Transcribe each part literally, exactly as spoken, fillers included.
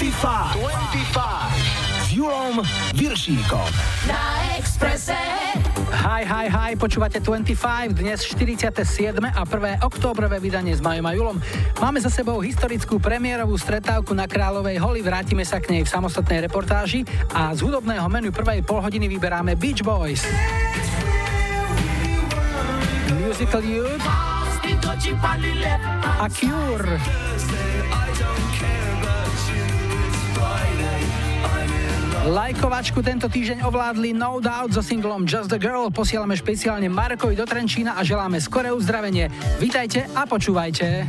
dvadsaťpäť s Julom Viršíkom. Na Expresse. Hi, hi, hi, počúvate dvadsaťpäť, dnes štyridsiate siedme a prvé októbrové vydanie s Majom a Julom. Máme za sebou historickú premiérovú stretávku na Kráľovej holi, vrátime sa k nej v samostatnej reportáži a z hudobného menu prvej polhodiny vyberáme Beach Boys, Musical Youth a Cure. Lajkovačku tento týždeň ovládli No Doubt so singlom Just a Girl. Posielame špeciálne Markovi do Trenčína a želáme skoré uzdravenie. Vitajte a počúvajte.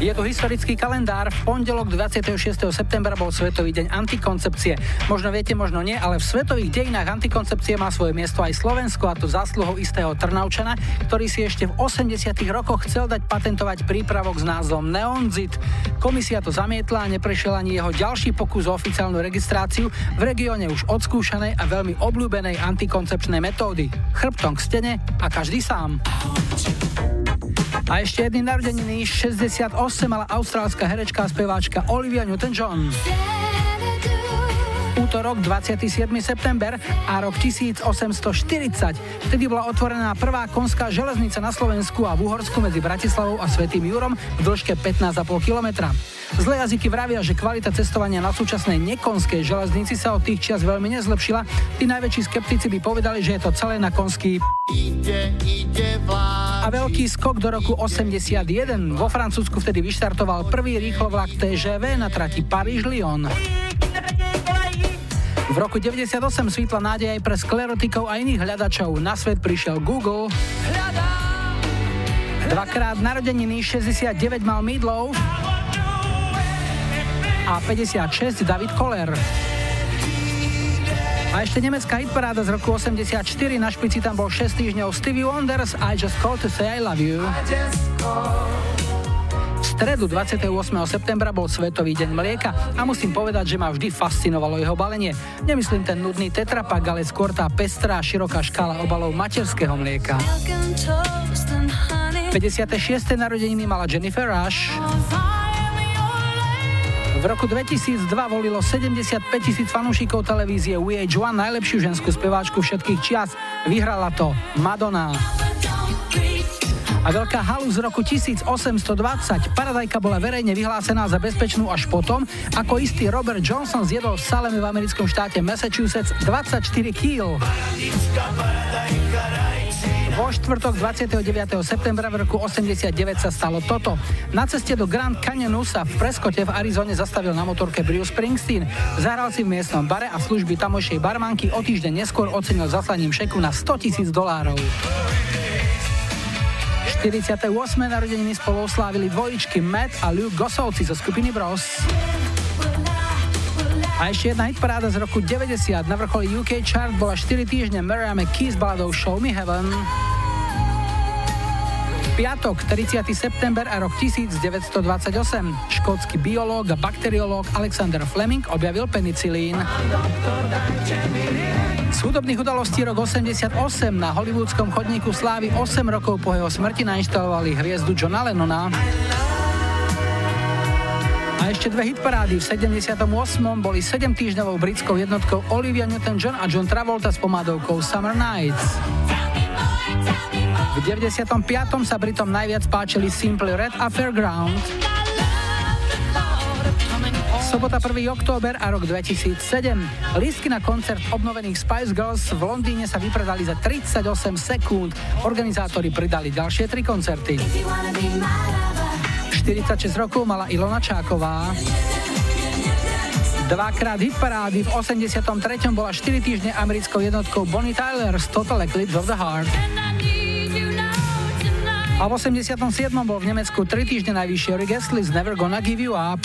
Je to historický kalendár. V pondelok dvadsiateho šiesteho septembra bol Svetový deň antikoncepcie. Možno viete, možno nie, ale v svetových dejinách antikoncepcie má svoje miesto aj Slovensko, a to zásluhou istého Trnavčana, ktorý si ešte v osemdesiatych rokoch chcel dať patentovať prípravok s názvom Neonzid. Komisia to zamietla a neprešiel ani jeho ďalší pokus o oficiálnu registráciu v regióne už odskúšanej a veľmi obľúbenej antikoncepčnej metódy. Chrbtom k stene a každý sám. A ešte jedný narodeniny, šesťdesiatosem, mala austrálska herečka a speváčka Olivia Newton-John. Útorok dvadsiateho siedmeho september a rok tisícosemstoštyridsať. Vtedy bola otvorená prvá konská železnica na Slovensku a v Uhorsku medzi Bratislavou a Svätým Jurom v dĺžke pätnásť celá päť kilometra. Zlé jazyky vravia, že kvalita cestovania na súčasnej nekonskej železnici sa od tých čias veľmi nezlepšila. Tí najväčší skeptici by povedali, že je to celé na konský. Ide, ide vláči, a veľký skok do roku osemdesiatjeden. Vo Francúzsku vtedy vyštartoval prvý rýchlovlak té žé vé na trati Paríž-Lyon. V roku deväťdesiatosem svitla nádej aj pre sklerotikov a iných hľadačov. Na svet prišiel Google. Dvakrát narodeniny šesťdesiatdeväť mal Meatloaf a päťdesiatšesť David Koller. A ešte nemecká hitparáda z roku osemdesiatštyri, na špici tam bol šesť týždňov Stevie Wonder s I Just Called to Say I Love You. V stredu dvadsiateho ôsmeho septembra bol Svetový deň mlieka a musím povedať, že ma vždy fascinovalo jeho balenie. Nemyslím ten nudný tetrapak, ale skôr tá pestrá, široká škála obalov materského mlieka. päťdesiate šieste narodeniny mala Jennifer Rush. V roku dvetisícdva volilo sedemdesiatpäť tisíc fanúšikov televízie vé há jeden najlepšiu ženskú speváčku všetkých čias. Vyhrala to Madonna. A veľká halu z roku tisícosemstodvadsať. Paradajka bola verejne vyhlásená za bezpečnú až potom, ako istý Robert Johnson zjedol v Saleme v americkom štáte Massachusetts dvadsaťštyri kíl. Vo štvrtok dvadsiateho deviateho septembra v roku osemdesiatdeväť sa stalo toto. Na ceste do Grand Canyonu sa v Prescotte v Arizone zastavil na motorke Bruce Springsteen. Zahral si v miestnom bare a služby tamošej barmanky o týždeň neskôr ocenil zaslaním šeku na sto tisíc dolárov. štyridsiate ôsme narodeniny spolu oslávili dvojičky Matt a Luke Gossovci zo skupiny Bros. A ešte jedna hitparáda z roku deväťdesiat. Na vrchole ú ká chart bola štyri týždne Maria McKee s baladou Show Me Heaven. Piatok, tridsiaty september a rok devätnásťstodvadsaťosem. Škótsky biológ a bakteriológ Alexander Fleming objavil penicilín. Z hudobných udalostí rok osemdesiatosem. Na hollywoodskom chodníku slávy osem rokov po jeho smrti nainštalovali hviezdu Johna Lennona. A ešte dve hitparády. V sedemdesiatom ôsmom boli sedemtýždňovou britskou jednotkou Olivia Newton-John a John Travolta s pomádovkou Summer Nights. V deväťdesiatom piatom sa Britom najviac páčili Simple Red a Fairground. Sobota prvého október a rok dvetisícsedem. Lístky na koncert obnovených Spice Girls v Londýne sa vypredali za tridsaťosem sekúnd. Organizátori pridali ďalšie tri koncerty. štyridsaťšesť rokov mala Ilona Čáková. Dvakrát hitparády. V osemdesiatom treťom bola štyri týždne americkou jednotkou Bonnie Tyler s Total Eclipse of the Heart. A v osemdesiatom siedmom bol v Nemecku tri týždne najvyššie Rick Astley s Never Gonna Give You Up.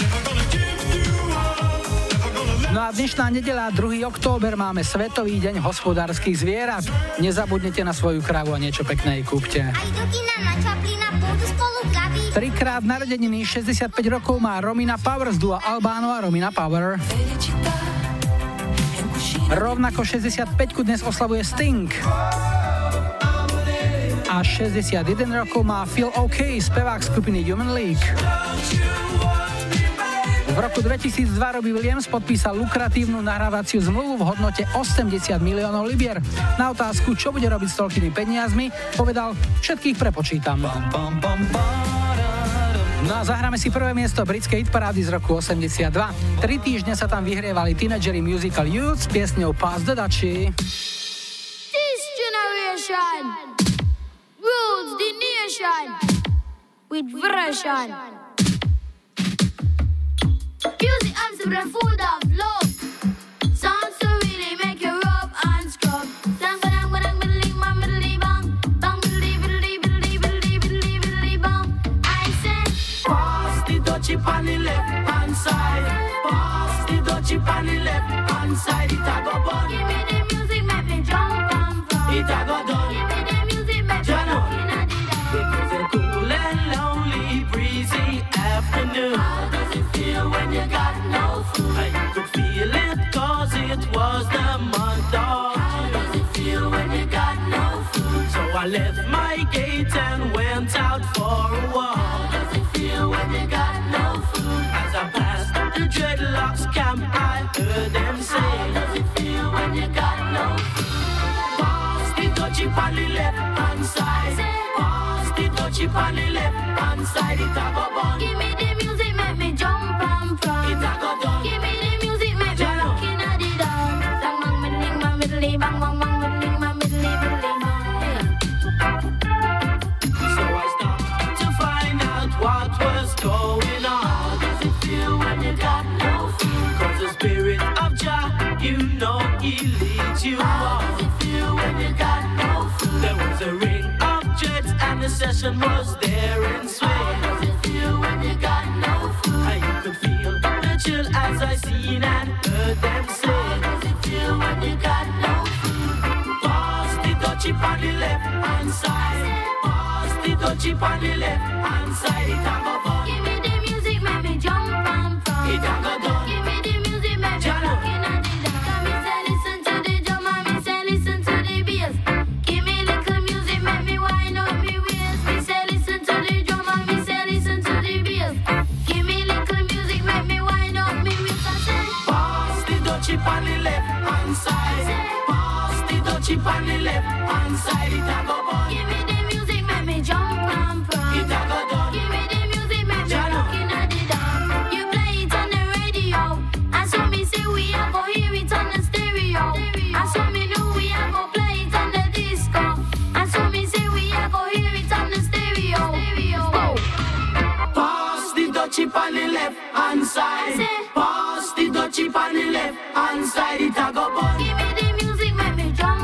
No a dnešná nedeľa, druhého október, máme Svetový deň hospodárskych zvierat. Nezabudnite na svoju kravu a niečo pekné jej kúpte. Trikrát narodeniny, šesťdesiatpäť rokov má Romina Power z dua Albáno a Romina Power. Rovnako šesťdesiatpäťku dnes oslavuje Sting. A šesťdesiatjeden rokov má Phil Oakey, spevák skupiny Human League. V roku dvetisícdva Robbie Williams podpísal lukratívnu nahrávaciu zmluvu v hodnote osemdesiat miliónov libier. Na otázku, čo bude robiť s toľkými peniazmi, povedal: všetkých prepočítam. No a zahráme si prvé miesto britskej hitparády z roku osemdesiatdva. Tri týždne sa tam vyhrievali tínedžeri Musical Youth s piesňou Pass the Dutchie. This generation rules the nation with version. Music is the food of love. Sounds to really make you rub and scrub. Chip on the left hand side, pass the dutchie on the left hand side. It a go bun. Give me the music, make me jump and run. It a go done. Give me the music, make me jump and run. Because a cool and lonely breezy afternoon. How does it feel when you got no food? I could feel it 'cause it was the month of. How does it feel when you got no food? So I left my gate and went out for a walk. When you got no food, as I passed the dreadlocks camp, I heard them say, how does it feel when you got no food? Pass the dutchie on the left hand side. Pass the dutchie on the left hand side. It a go bun. Give me the music, make me jump and prance. It a go done. Give me the music, make me rock inna the dance. Bang bang middling, bang middling, bang bang bang middling, bang middling, middling bang. So I stopped to find out what was going on. How does it feel when you got no food? 'Cause the spirit of Jah, you know what you want. If you when you got no food. There was a ring of jets and the session was there in swing. How does it feel when you got no food? I could feel the chill as I seen and heard them sing. How does it feel when you got no food? Pass the touchy on the left hand side. Pass the touchy on the left hand side. It a go down. Give me the music, make me jump and fun. It a go down. Give me the music, make me jump. Chip on the left hand side, it a go bun. Give me the music, make me jump and prance. It a go done. Give me the music, make me rockin' at the dance. You play it on the radio, and so me say we a go hear it on the stereo. And so me know we a go play it on the disco. And so me say we a go hear it on the stereo. Pass the dutchie on the left hand side. Pass the dutchie on the left hand side, it a go bun. Give me the music, make me jump.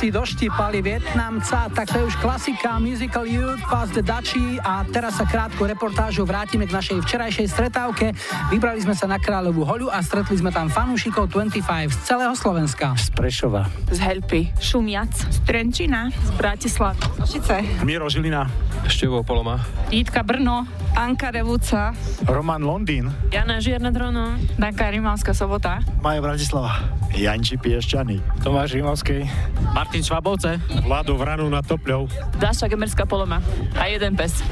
Si doštipali Vietnamca, tak to je už klasika Musical Youth, Past the Dutchie a teraz sa krátko reportážu vrátime k našej včerajšej stretávke. Vybrali sme sa na Kráľovú holu a stretli sme tam fanúšikov dvadsaťpäť z celého Slovenska. Z Prešova. Z Helpy. Šumiac. Z Trenčína. Z Bratislavy. Košice. Miro Žilina. Števo Poloma. Jitka Brno. Anka Revúca. Roman Londýn. Jana Žiar nad Hronom. Danka Rimavská Sobota. Maja Bratislava. Janči Piešťany. Tomáš Rimavský. Martin Švabovce. Vlado Vranu nad Topľou. Dáša Gemerská Poloma. A jeden pes.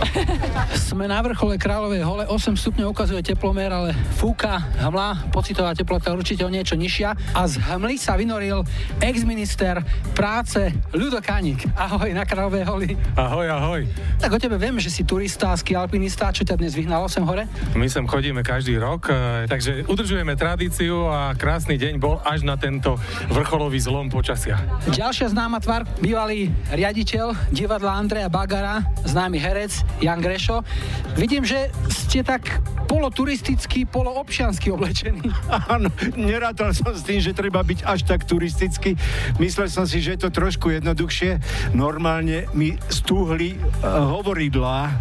Sme na vrchole Kráľovej hole, osem stupňov ukazuje teplomér, ale fúka hmla, pocitová teplota určite o niečo nižšia a z hmly sa vynoril ex-minister práce Ľudo Kánik. Ahoj na Kráľovej holi. Ahoj, ahoj. Tak o tebe viem, že si turista, ski alpinista, čo ťa dnes vyhnalo sem hore? My sem chodíme každý rok, takže udržujeme tradíciu a krásny deň bol až na tento vrcholový zlom počasia. Ďalšia známa tvár, bývalý riaditeľ divadla Andreja Bagara, známy herec Jan Grešo. Vidím, že ste tak poloturisticky, poloobčiansky oblečení. Áno, nerátal som s tým, že treba byť až tak turisticky. Myslel som si, že je to trošku jednoduchšie. Normálne mi stúhli uh, hovoridlá.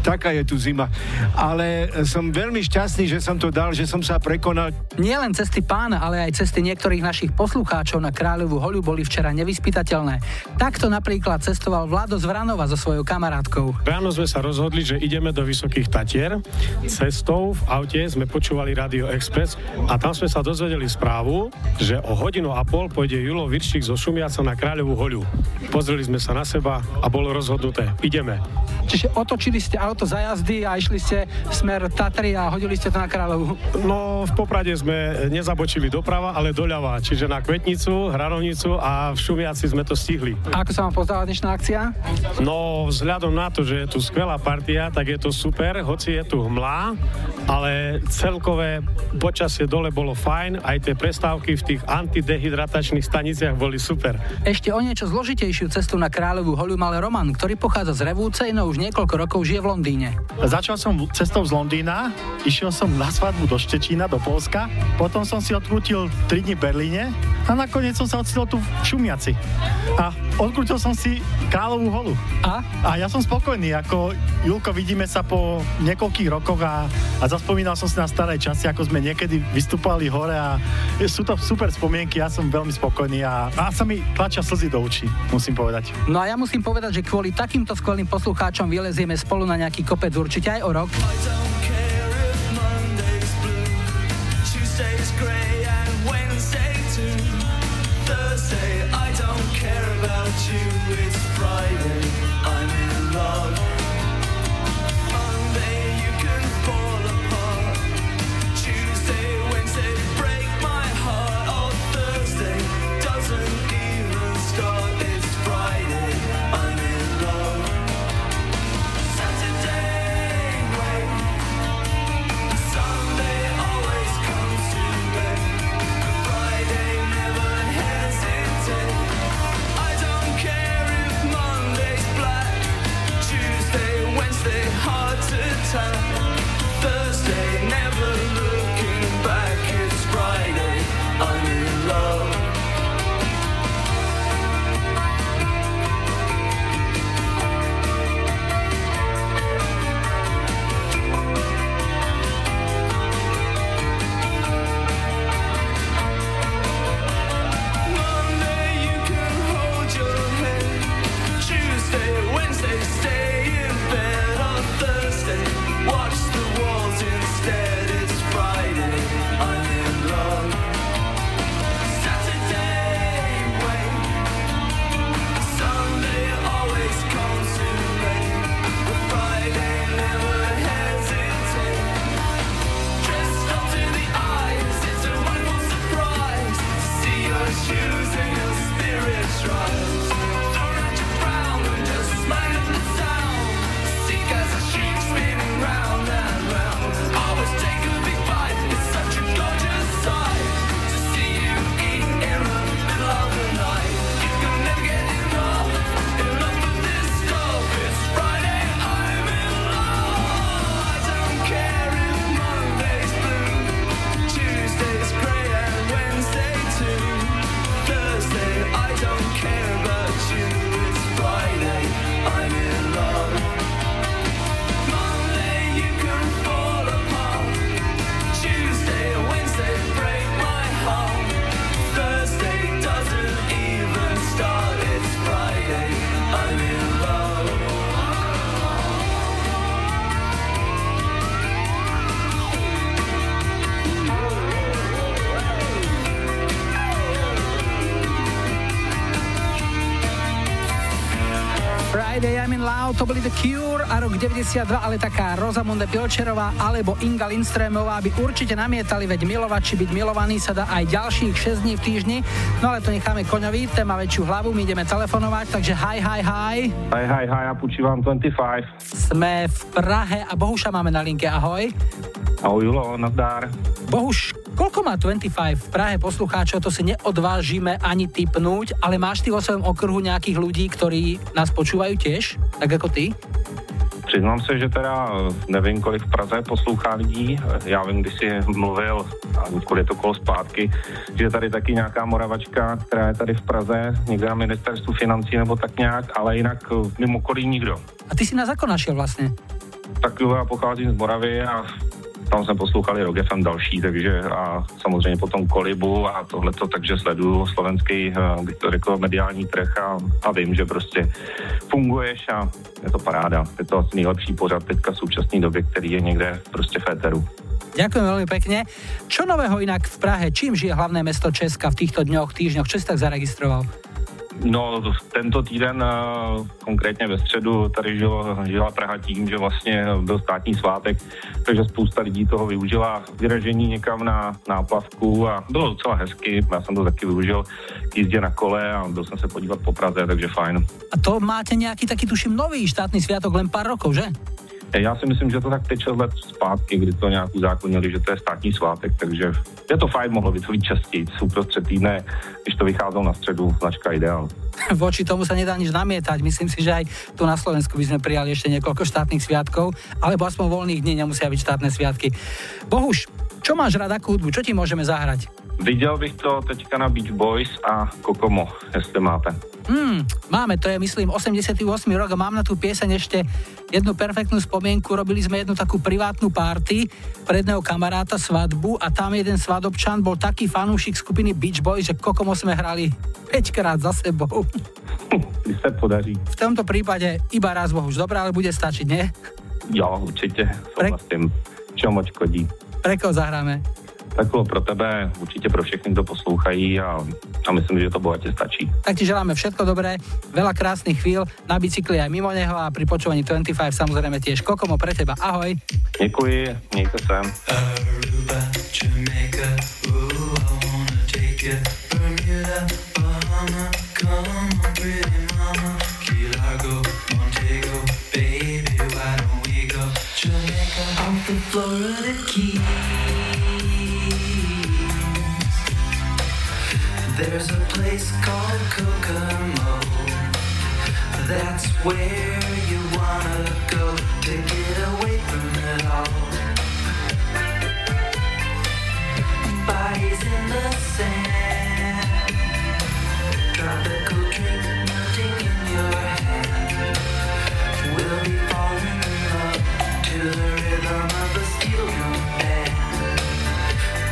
Taká je tu zima. Ale som veľmi šťastný, že som to dal, že som sa prekonal. Nie len cesty pána, ale aj cesty niektorých našich poslucháčov na Kráľovú holu boli včera nevyspytateľné. Takto napríklad cestoval Vlado z Vranova so svojou kamarátkou. Ráno sme sa rozhodli, že ideme do Vysokých Tatier. Cestou v aute sme počúvali Radio Express a tam sme sa dozvedeli správu, že o hodinu a pol pôjde Julom Viršík zo Šumiaca na Kráľovú holu. Pozreli sme sa na seba a bolo rozhodnuté. Ideme. Čiže otočili ste auto za jazdy a išli ste smer Tatry a hodili ste to na Kráľovú. No, v Poprade sme nezabočili doprava, ale doľava, čiže na Kvetnicu, Hranovnicu a v Šumiaci sme to stihli. A ako sa vám pozdáva dnešná akcia? No, vzhľadom na to, že je tu skvelá partia, tak je to super, hoci je tu hmla, ale celkové počasie dole bolo fajn, aj tie prestávky v tých antidehydratačných staniciach boli super. Ešte o niečo zložitejšiu cestu na Kráľovú holu mal Roman, ktorý pochádza z Revúcej, no už niekoľko rokov žije v Londýne. Začal som cestou z Londýna, išiel som na svadbu do Štečína, do Poľska, potom som si odkrútil tri dni v Berlíne a nakoniec som sa odsilil tu v Šumiaci. A odkrútil som si Kráľovú holu. A? A ja som spokojný, ako Julko, vidíme sa po niekoľkých rokoch a, a zaspomínal som si na staré časy, ako sme niekedy vystupovali hore a sú to super spomienky, ja som veľmi spokojný a, a sa mi tlačia slzy do očí, musím povedať. No a ja musím povedať, že kvôli takýmto skvelým poslucháčom vylezieme spolu na nejaký kopec určite aj o rok. to boli The Cure a rok deväťdesiatdva, ale taká Rosamunde Pilcherová alebo Inga Lindströmová by určite namietali, veď milovať či byť milovaný sa dá aj ďalších šesť dní v týždni. No ale to necháme Koňovi, ten má väčšiu hlavu, my ideme telefonovať, takže hi, hi, hi. Hi, hi, hi, ja počúvam dvadsaťpäť. Sme v Prahe a Bohuša máme na linke, ahoj. Ahoj Julo, nazdar. Bohuš, koľko má dvadsaťpäť v Prahe poslucháčov, to si neodvážime ani tipnúť, ale máš ty vo svojom okruhu nejakých ľudí, ktorí nás počúvajú tiež, tak ako ty? Přiznám se, že teda nevím, kolik v Praze poslouchá lidí. Já vím, když jsi mluvil, a je to kolo zpátky, že tady taky nějaká Moravačka, která je tady v Praze, někde na ministerstvu financí nebo tak nějak, ale jinak mimo kolí nikdo. A ty si nás ako našiel vlastně? Tak jo, já pocházím z Moravy a tam jsme poslouchali Rock ef em další, takže a samozřejmě potom Kolibu a tohleto, takže sleduju slovenský uh, mediální trh a, a vím, že prostě funguješ a je to paráda. Je to asi nejlepší pořad teďka v současné době, který je někde prostě v éteru. Ďakujem veľmi pekne. Čo nového inak v Prahe? Čím žije hlavné mesto Česka v týchto dňoch, týždňoch? Čo si tak zaregistroval? No, tento týden, konkrétně ve středu, tady žilo, žila Praha tím, že vlastně byl státní svátek, takže spousta lidí toho využila vyražení někam na náplavku a bylo docela hezky, já jsem to taky využil k jízdě na kole a byl jsem se podívat po Praze, takže fajn. A to máte nějaký taky, tuším, nový štátny sviatok len pár rokov, že? Já si myslím, že to tak teď šest let zpátky, kdy to nějak uzákonili, že to je státní svátek, takže je to fajn, mohlo být víc častěji, uprostřed týdne, když to vycházelo na středu, značka ideál. Voči tomu sa nedá nič namietať, myslím si, že aj tu na Slovensku by sme prijali ešte niekoľko štátnych sviatkov, alebo aspoň voľných dní, nemusia byť štátne sviatky. Bohuš, čo máš rád, akú hudbu, čo ti môžeme zahrať? Viděl bych to teďka na Beach Boys a Kokomo, jestli máte. Hmm, máme, to je myslím osemdesiaty ôsmy rok a mám na tú pieseň ešte jednu perfektnú spomienku. Robili sme jednu takú privátnu party pre jedného kamaráta svadbu a tam jeden svadobčan bol taký fanúšik skupiny Beach Boys, že Kokomo sme hrali päťkrát za sebou. Když sa podarí. V tomto prípade iba raz, Bohuž, dobrá, ale bude stačiť, nie? Jo, určite, súhlasím, pre... čo moč kodí. Pre koho zahráme? Takhle pro tebe, určitě pro všechny, kdo poslouchají a, a myslím, že to bohatě stačí. Tak ti želáme všetko dobré, veľa krásnych chvíľ na bicykli aj mimo neho a pri počúvaní dvadsaťpäť samozrejme tiež. Kokomo pre teba, ahoj. Děkuji, mějte se. There's a place called Kokomo. That's where you wanna go to get away from it all. Bodies in the sand, tropical drink melting in your hand. We'll be falling in love to the rhythm of a steel drum band.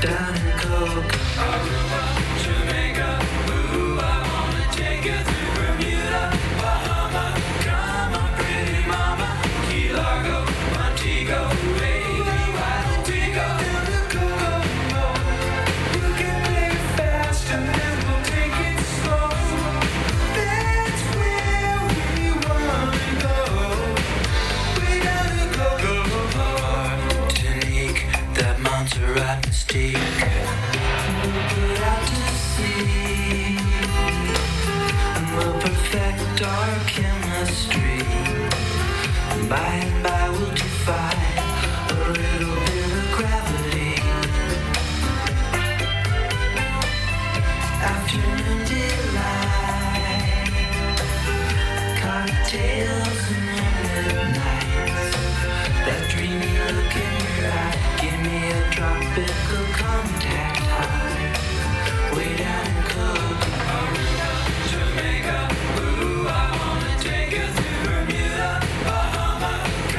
Down in Kokomo. Take it out to sea, and we'll perfect our chemistry. By and by we'll defy a little bit of gravity. Afternoon delight, cocktails and midnight nights. That dreamy look in your eye, give me a tropical contact high, way down in Kokomo, Jamaica. Ooh, I wanna take you to Bermuda, Bahama.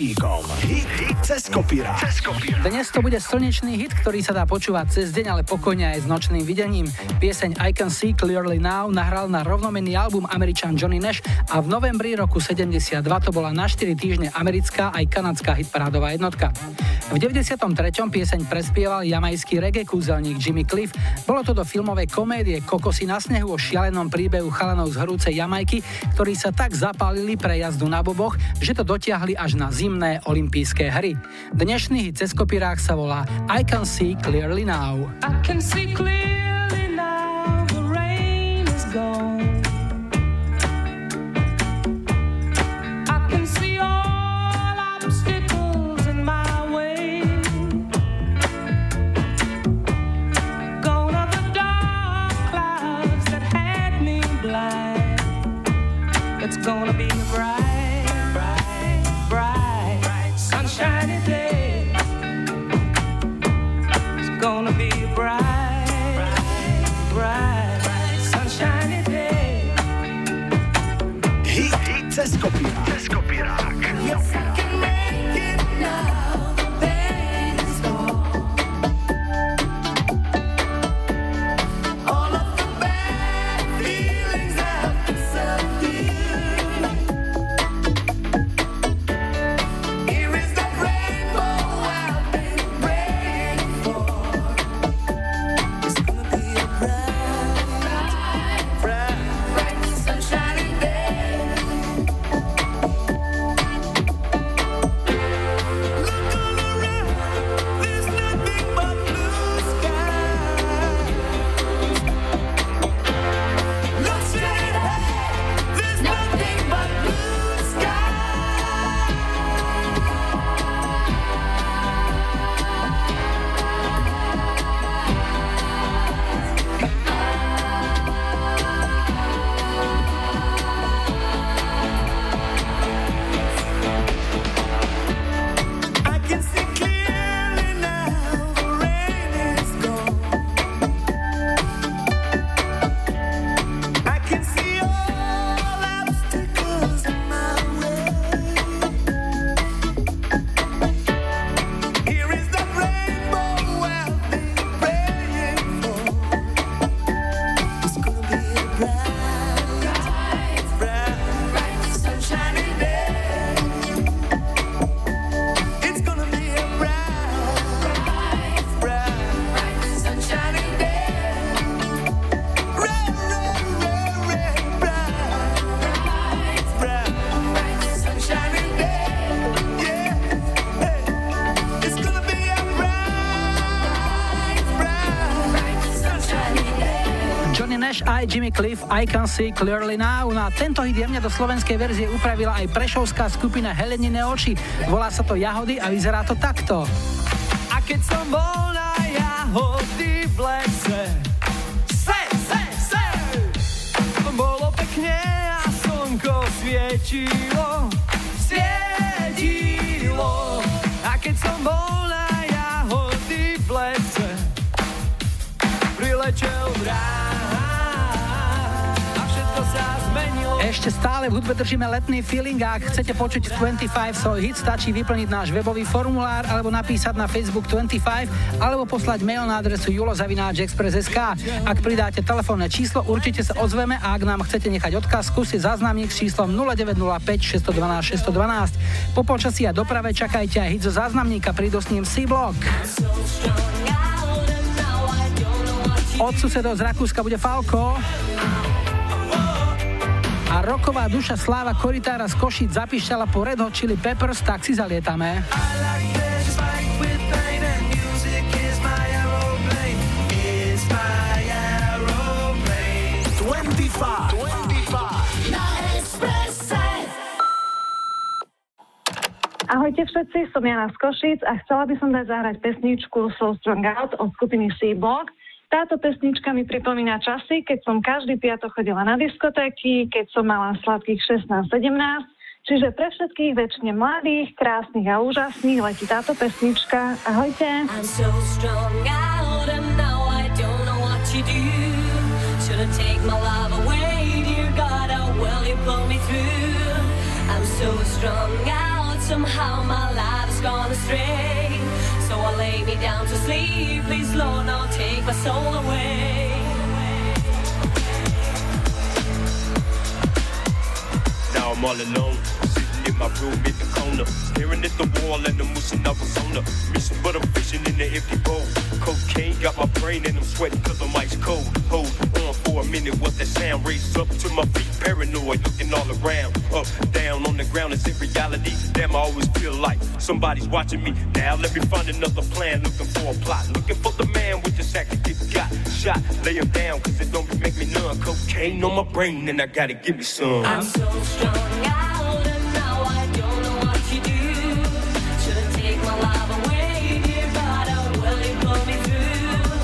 Viršíkom. Hit, hit cez kopíra. Dnes to bude slnečný hit, ktorý sa dá počúvať cez deň, ale pokojne aj s nočným videním. Pieseň I Can See Clearly Now nahral na rovnomenný album Američan Johnny Nash a v novembri roku sedemdesiatdva to bola na štyri týždne americká aj kanadská hitparádová jednotka. V deväťdesiatom treťom pieseň prespieval jamajský reggae kúzelník Jimmy Cliff. Bolo to do filmovej komédie Kokosy na snehu o šialenom príbehu chalanov z horúcej Jamajky, ktorí sa tak zapálili pre jazdu na boboch, že to dotiahli až na zimné olympijské hry. Dnešný hit cez kopírák sa volá I Can See Clearly Now. I can see clearly now, the rain is gone. It's gonna be a bright, bright, bright, bright sunshiny day. It's gonna be a bright, bright, bright, bright sunshiny day. Hit, hit, cez kopírák. Cez kopírák. Yes, I can make it now. The pain is gone. All of the bad feelings have disappeared. Jimmy Cliff, I Can See Clearly Now. Na tento hit jemne do slovenskej verzie upravila aj prešovská skupina Helenine oči. Volá sa to Jahody a vyzerá to takto. A keď som bol na jahody v lese, se, se, se, bolo pekne a slnko svietilo, svietilo. A keď som bol na jahody v lese, prilečel vrát. Ešte stále v hudbe držíme letný feeling a ak chcete počuť dvadsaťpäť svoj hit, stačí vyplniť náš webový formulár alebo napísať na Facebook dvadsaťpäť alebo poslať mail na adresu julo zavináč express bodka es ká. Ak pridáte telefónne číslo, určite sa ozveme a ak nám chcete nechať odkaz, skúste záznamník s číslom nula deväť nula päť šesť jedna dva šesť jedna dva. Po počasí a doprave čakajte aj hit zo záznamníka, prídu s ním C-Block. Od susedov z Rakúska bude Falko. A roková duša Sláva Koritára z Košíc zapíšťala po Red Hot Chili Peppers, tak si zalietame. dvadsaťpäť, dvadsaťpäť. Na Expresse. Ahojte všetci, som Jana z Košíc a chcela by som dať zahrať pesničku So Strung Out od skupiny C-Block. Táto pesnička mi pripomína časy, keď som každý piatok chodila na diskotéky, keď som mala sladkých šestnásť sedemnásť, čiže pre všetkých väčšine mladých, krásnych a úžasných letí táto pesnička. Ahojte. I'm so strung out and now I don't know what to do. Should I take my love away, dear God, how will you pull me through? I'm so strung out. somehow my life has gone astray. So I lay me down to sleep, please Lord, now take my soul away. Now I'm all alone, sitting in my room in the corner, staring at the wall and I'm wishing I was on a mission, but I'm fishing in the empty bowl. Cocaine got my brain and I'm sweating 'cause I'm ice cold. Hold on for a minute, what's that sound? Raise up to my feet, paranoid, looking all around. Up, down, on the ground, is it reality? Damn, I always feel like somebody's watching me. Now let me find another plan, looking for a plot, looking for the man with the sack that gets got shot. Lay him down 'cause it don't make me numb. Cocaine on my brain and I gotta give me some. I'm so strong out and now I don't know what to do. Shouldn't take my life away, dear God, I will you pull me through.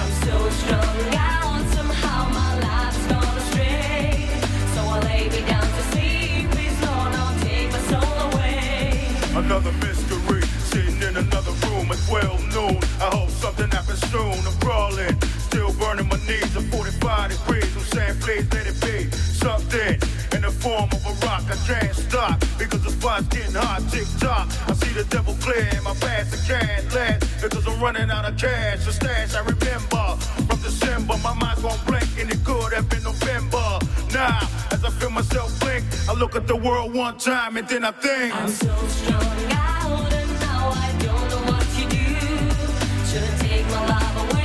I'm so strong out, somehow my life's gone astray. So I lay me down to sleep, please Lord, I'll take my soul away. Another mystery, sitting in another room at twelve noon. I hope something happens soon, I'm crawling. Still burning my knees at forty-five degrees. I'm saying please let it be something in the form of a rock. I can't stop because the spot's getting hot. Tick tock, I see the devil clear and my past I can't last because I'm running out of cash. The stash I remember from December. My mind's gone blank and it could have been November. Now as I feel myself blink, I look at the world one time and then I think I'm so strong out and now I don't know what to do. Shouldn't take my life away.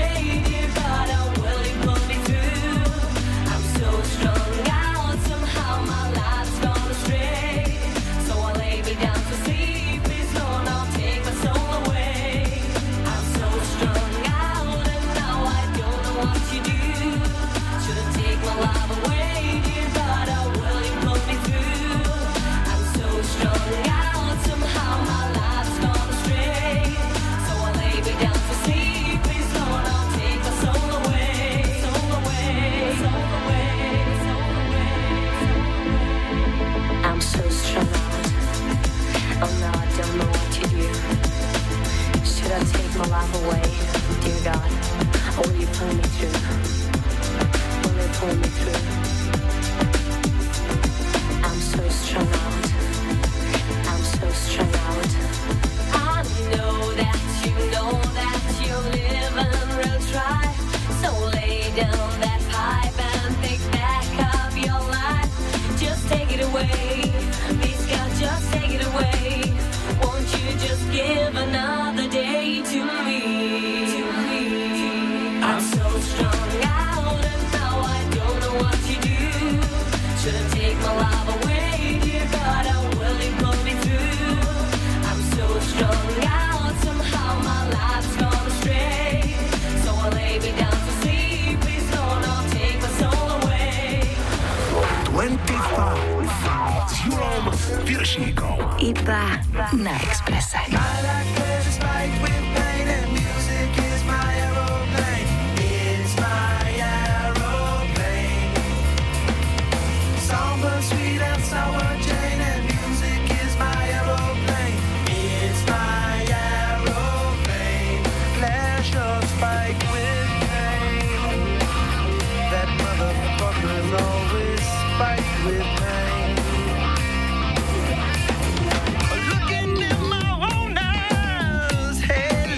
Looking in my own eyes, hey,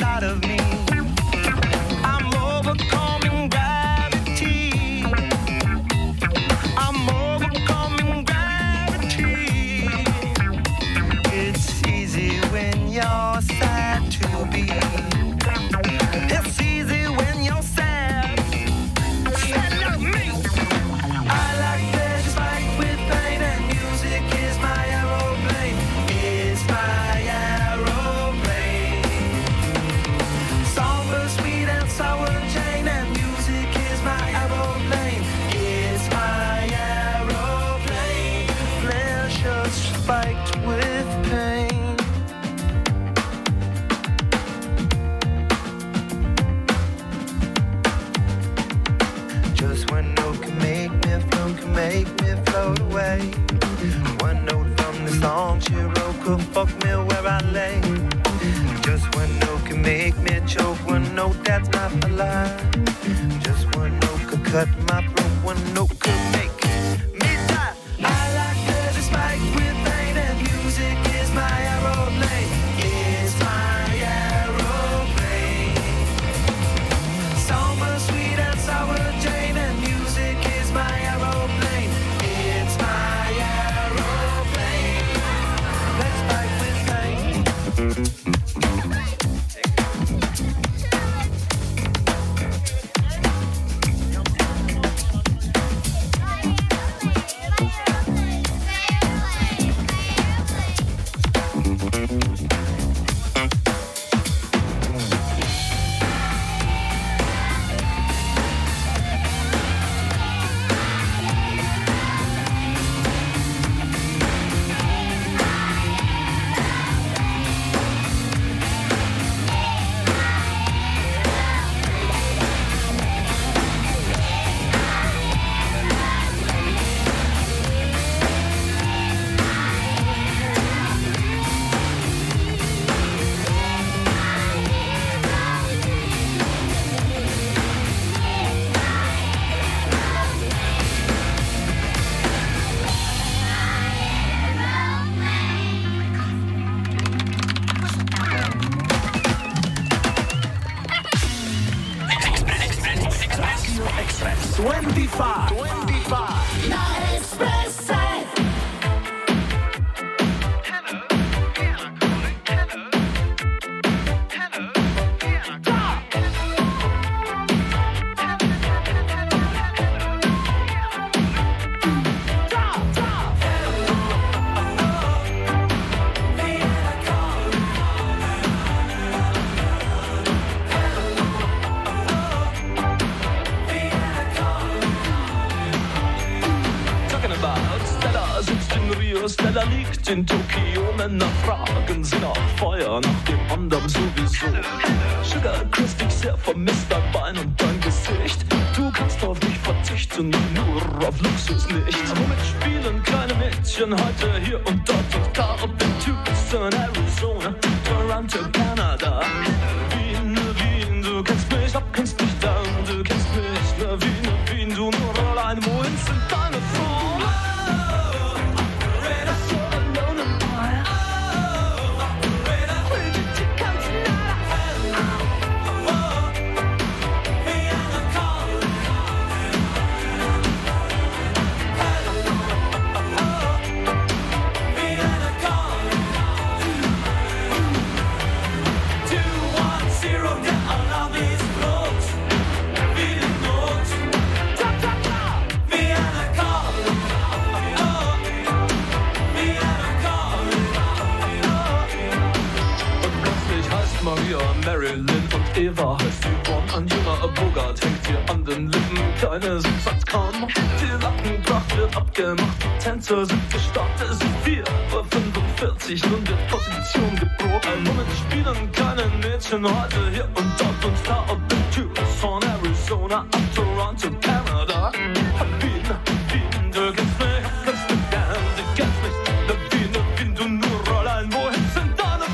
inside of me. I'm overcoming gravity. I'm overcoming gravity. It's easy when you're sad to be. It's easy when you're sad. Sad love me. I like that spike with pain and music is my aeroplane. It's my aeroplane. Somber, sweet and sour chain and music is my aeroplane. It's my aeroplane. Pleasure spiked with pain. Just one note can make me float, can make me float away. One note from the song she wrote could fuck me where I lay. Just one note can make me choke, one note that's not a lie. Just one note could cut my throat, one note could make me die. I like that it's spiked with pain and music is my aeroplane. It's my aeroplane. Summer, sweet and sour Jane, and music is my aeroplane. It's my aeroplane. Let's fight with pain. Da liegt in Tokionen nach Fragen, sie nach Feuer, nach dem anderen sowieso. Sugar Christ, ich sehr vermisst dein Bein und dein Gesicht. Du kannst auf mich verzichten, nur auf Luxus nicht. Womit spielen kleine Mädchen heute hier und dort und da? Ob den Typen in Arizona, Toronto, Kanada. Wien, Wien, du kennst mich, ab kennst mich da. Du kennst mich, ne Wien, Wien, du nur allein. Wohin sind deine Frauen? Marilyn und Eva heißt Yvonne, ein junger Bogart hängt dir an den Lippen, kleine sind satt kaum, die Lackenpracht wird abgemacht, die Tänzer sind gestartet, es sind vier Uhr fünfundvierzig, nun wird Position geprobt, ein Moment spielen keine Mädchen heute hier und dort und da, ob in Tucson, Arizona, ab Toronto, Kanada, Wien, Wien, du kennst mich, kennst mich, ja, du kennst mich, da Wien, Wien, du nur allein, wohin sind deine Frauen?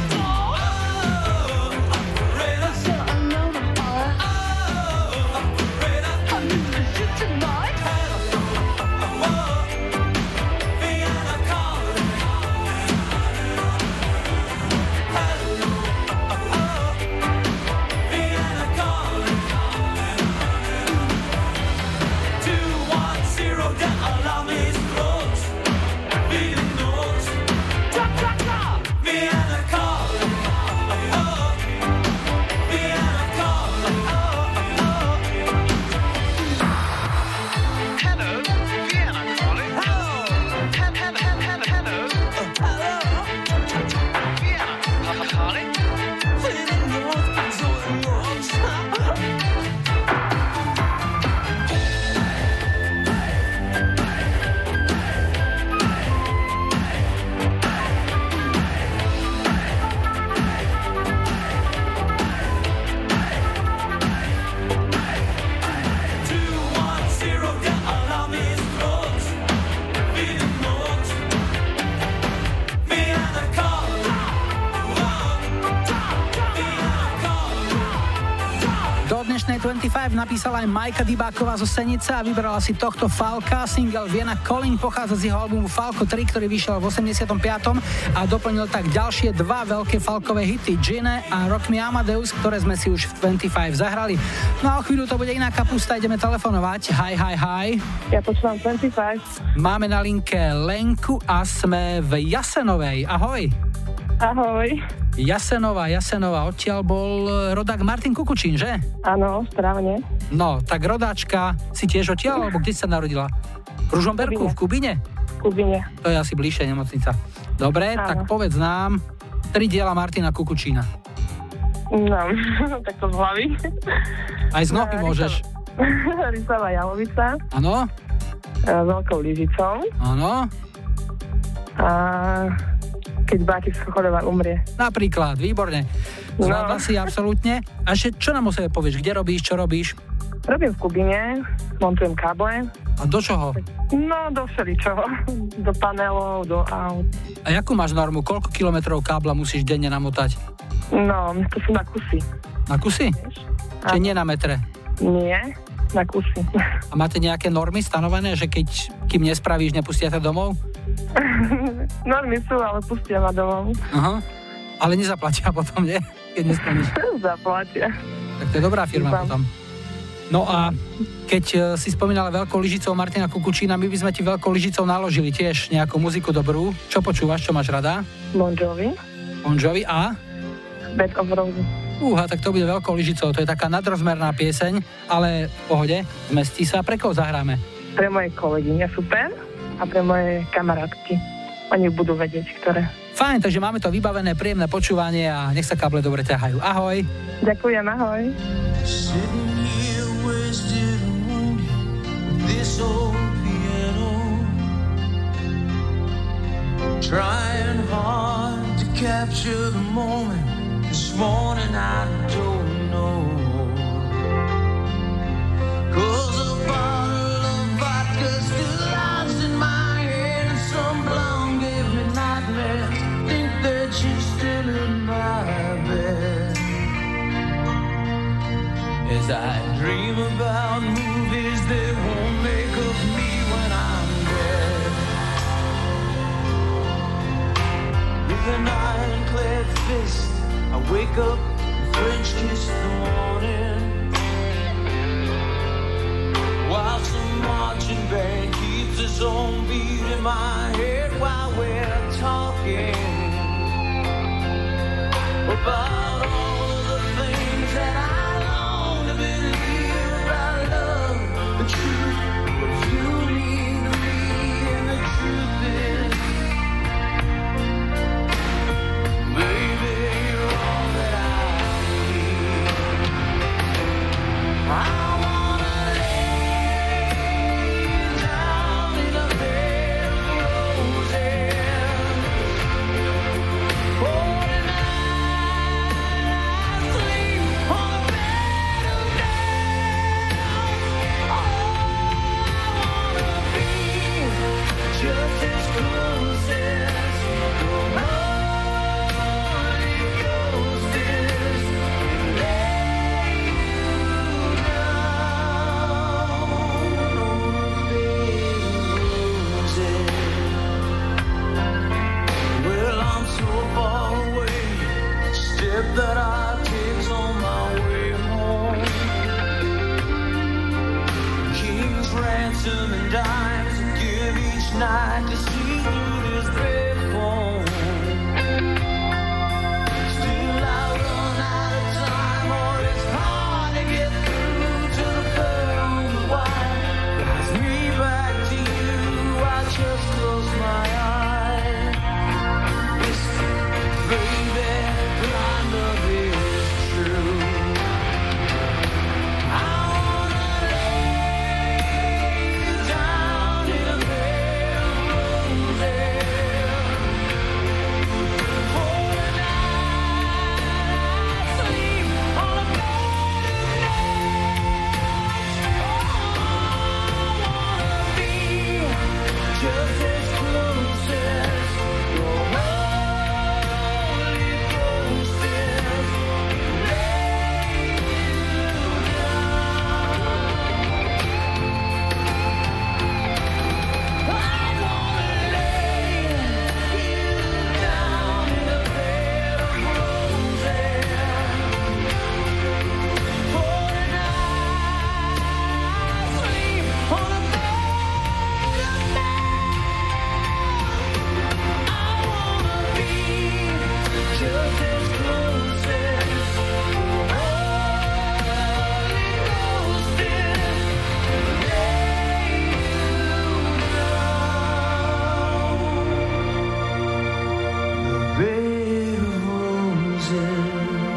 dvadsaťpäť napísala aj Majka Dybáková zo Senice a vybrala si tohto Falka. Single Vienna Calling pochádza z jeho albumu Falko tri, ktorý vyšiel v osemdesiatom piatom a doplnil tak ďalšie dva veľké Falkové hity Gine a Rock Me Amadeus, ktoré sme si už v dvadsaťpäť zahrali. No a o chvíľu to bude iná kapusta, ideme telefonovať. Hi, hi, hi. Ja počúvam dvadsaťpäť. Máme na linke Lenku a sme v Jasenovej. Ahoj. Ahoj. Jasenová, Jasenová, odtiaľ bol rodák Martin Kukučín, že? Áno, správne. No, tak rodáčka si tiež odtiaľ, alebo kde si sa narodila? V Ružomberku, v Kubine? V Kubine. To je asi bližšie nemocnica. Dobre, áno. Tak povedz nám tri diela Martina Kukučína. No, tak to z hlavy. Aj z nohy no, môžeš. Rysava jalovica. Áno. Veľkou lyžicou. Áno. A... Keď Báti Schochodová umrie. Napríklad, výborne. Zvládla no. si absolútne. A ešte, čo nám o sebe povieš? Kde robíš, čo robíš? Robím v Kubine, montujem káble. A do čoho? No, do všeličoho. Do panelov, do aut. A jakú máš normu? Koľko kilometrov kábla musíš denne namotať? No, to sú na kusy. Na kusy? Čiže nie na metre? Nie, na kusy. A máte nejaké normy stanovené, že keď kým nespravíš, nepustia ťa domov? Normy sú, ale pustia ma domov. Aha. Ale nezaplatia potom, nie? Keď nestaníš. Zaplatia. Tak to je dobrá firma Zývam. Potom. No a keď si spomínala Veľkou lyžicou Martina Kukučína, my by sme ti Veľkou lyžicou naložili tiež nejakú muziku dobrú. Čo počúvaš, čo máš rada? Bon Jovi. Bon Jovi a? Bed of Roses. Úha, tak to bude Veľkou lyžicou. To je taká nadrozmerná pieseň, ale v pohode, zmestí sa. Pre koho zahráme? Pre moje kolegyne, super. A pre moje kamarátky. Oni budú vedieť, ktoré. Fajn, takže máme to vybavené, príjemné počúvanie a nech sa káble dobre ťahajú. Ahoj. Ďakujem, ahoj. She's still in my bed as I dream about movies that won't make of me when I'm dead. With an ironclad fist, I wake up French kiss the morning while some marching band keeps its own beat in my head while we're talking about all the things that I long to believe about love, the truth, what you mean to me, and the truth is, baby, you're all that I need. I that I take on my way home. King's ransom and dimes I give each night to see through this red phone. Still I run out of time, or it's hard to get through to the third on the wire. Pass me back to you, I just close my eyes. Baby, blind.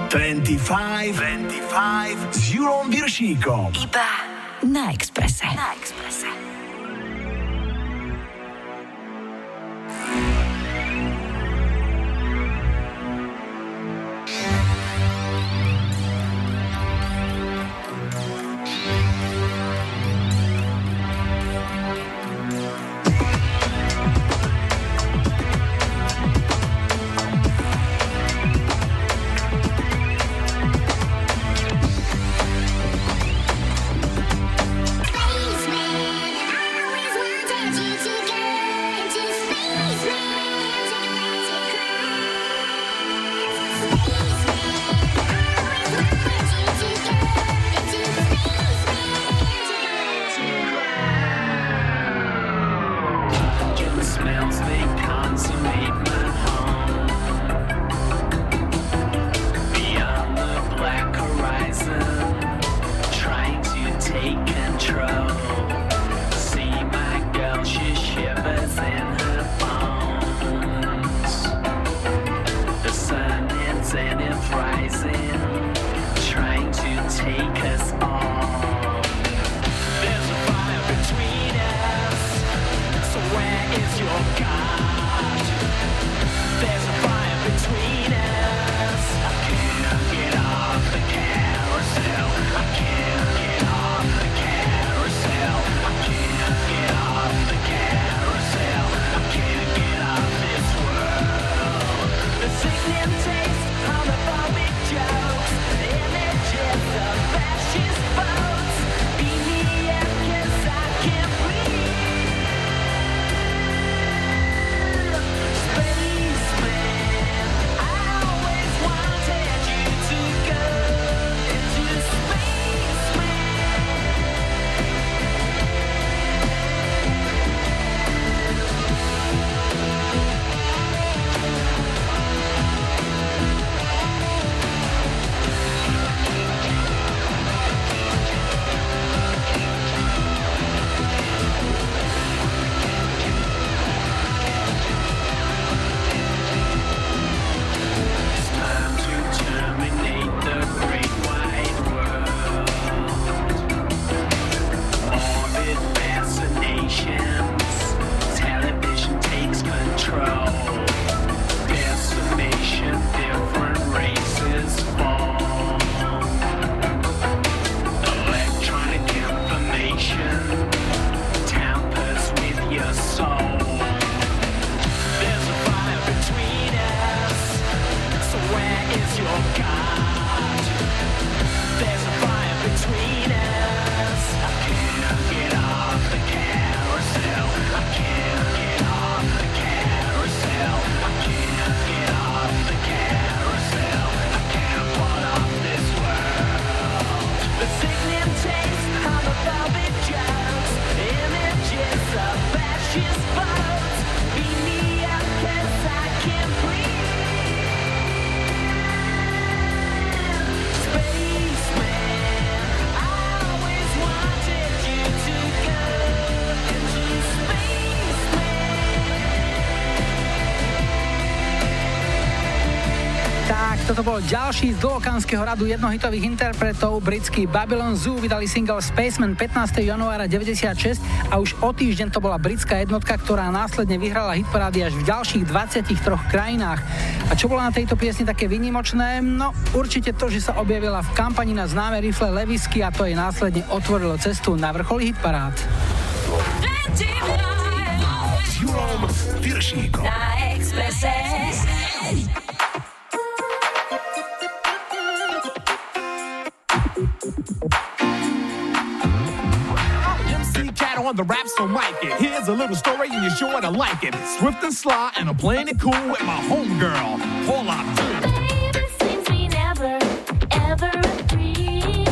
dvadsaťpäť s Julom Viršíkom. Iba na Expresse. Na Expresse. To bol ďalší z dlhokanského radu jednohitových interpretov. Britský Babylon Zoo vydali single Spaceman pätnásteho januára deväťdesiatšesť a už o týždeň to bola britská jednotka, ktorá následne vyhrala hitparády až v ďalších dvadsiatich troch krajinách. A čo bolo na tejto piesni také výnimočné? No určite to, že sa objavila v kampani na známe rifle Levisky a to jej následne otvorilo cestu na vrchol hitparád. On the rap, so mic it. Here's a little story and you're sure to like it. Swift and sly and I'm playing it cool with my homegirl, Paula Abdul. Baby, seems we never, ever agree.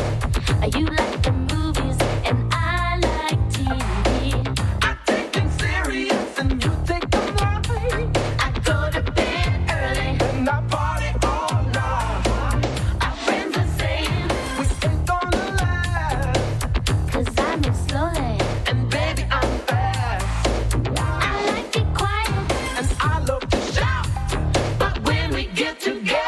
Are you like the movies and I like T V? I take them serious and you take them lightly. I go to bed early and I party all night. Our friends are saying we ain't gonna laugh, 'cause I move slowly. Together.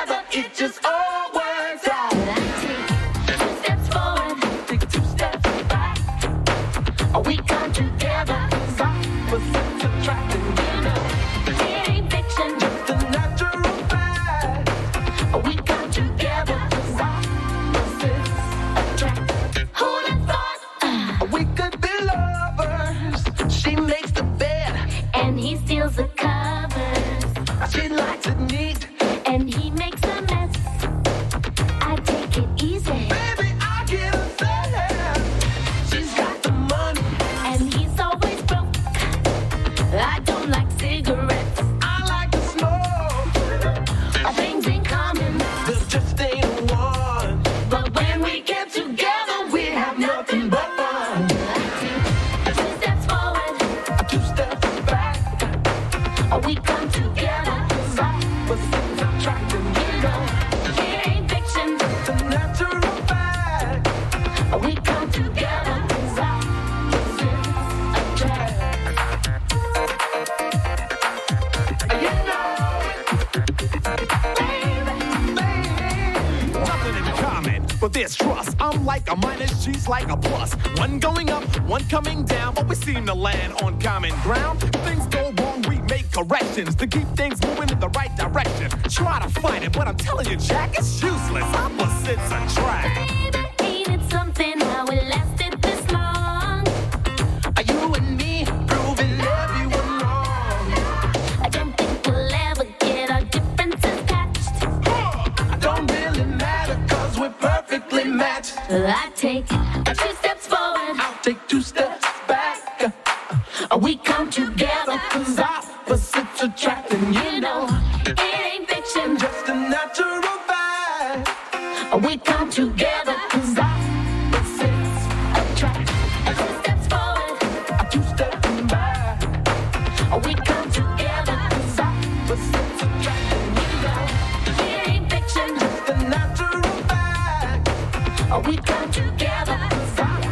but there's trust. I'm like a minus, she's like a plus. One going up, one coming down, but we seem to land on common ground. If things go wrong, we make corrections to keep things moving in the right direction. Try to fight it, but I'm telling you, Jack, it's useless. Opposites attract. Baby, ain't it something how it lasted this long? Are you and me proving everyone wrong? I don't think we'll ever get our differences patched. I don't really matter, cause we're perfectly matched. I take two steps forward, I'll take two steps back. We come together, cause opposites attract, and you know it ain't fiction, just a natural fact. We come together, cause opposites attract. Two steps forward, two steps back. We come together, cause opposites attract, and you know it ain't fiction, just a natural fact. We come together, cause opposites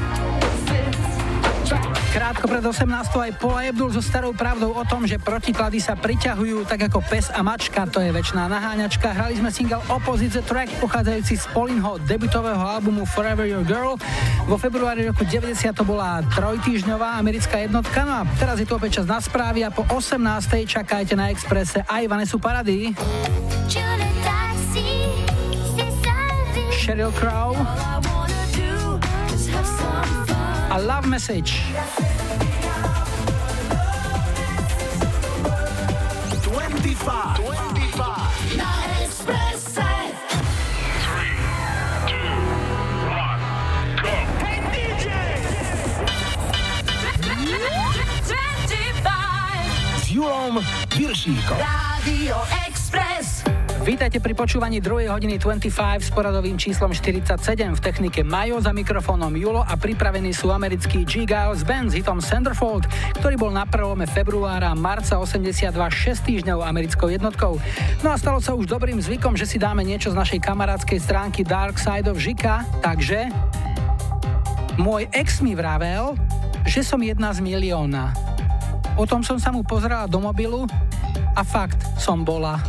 attract. Krátko pred osemnástou aj Paul Abdul so starou pravdou o tom, že protiklady sa priťahujú tak ako pes a mačka, to je večná naháňačka. Hrali sme single Opposite the Track, pochádzajúci z Paulinho debutového albumu Forever Your Girl. Vo februári roku deväťdesiat to bola trojtýždňová americká jednotka. No a teraz je tu opäť čas na správy a po osemnástej čakajte na Expresse aj Vanessu Paradis, Sheryl Crow a Love Message. dvadsaťpäť, dvadsaťpäť na Expresse. tri, dva, jeden, go. Hey dý džej! dvadsaťpäť S Julom Viršíkom. Rádio Express. Vítajte pri počúvaní druhej hodiny dvadsaťpäť s poradovým číslom štyridsaťsedem. V technike Majo, za mikrofónom Julo a pripravení sú americký G-Giles Band s hitom Centerfold, ktorý bol na prvome februára a marca osemdesiatdva šesť týždňov americkou jednotkou. No a stalo sa už dobrým zvykom, že si dáme niečo z našej kamarádskej stránky Dark Side of Žika, takže... Môj ex mi vravel, že som jedna z milióna. Potom som sa mu pozerala do mobilu a fakt som bola...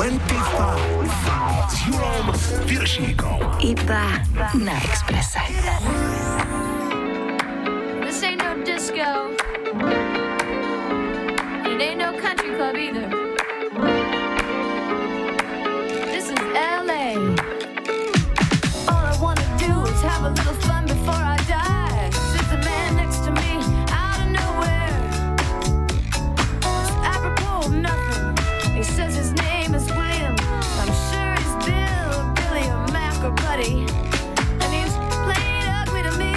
dvadsaťpäť s Julom Viršíkom. Iba na Expresse. This ain't no disco. It ain't no country club either. This is el ej. All I wanna do is have a little fun before I die. There's a man next to me out of nowhere. It's apropos of nothing. He says his name is William. I'm sure he's Bill, Billy, or Mac, or Buddy. And he's played ugly to me.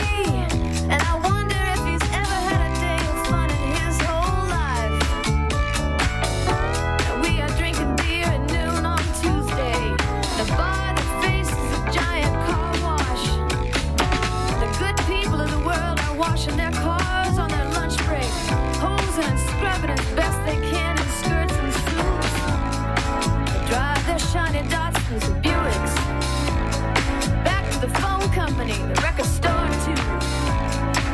And I wonder if he's ever had a day of fun in his whole life. We are drinking beer at noon on Tuesday. The bar that faces a giant car wash. The good people of the world are washing their cars on their lunch break, hosing and scrubbing as best they can in skirts and suits. Drive their shiny Datsuns and Buicks back to the phone company, the record store too.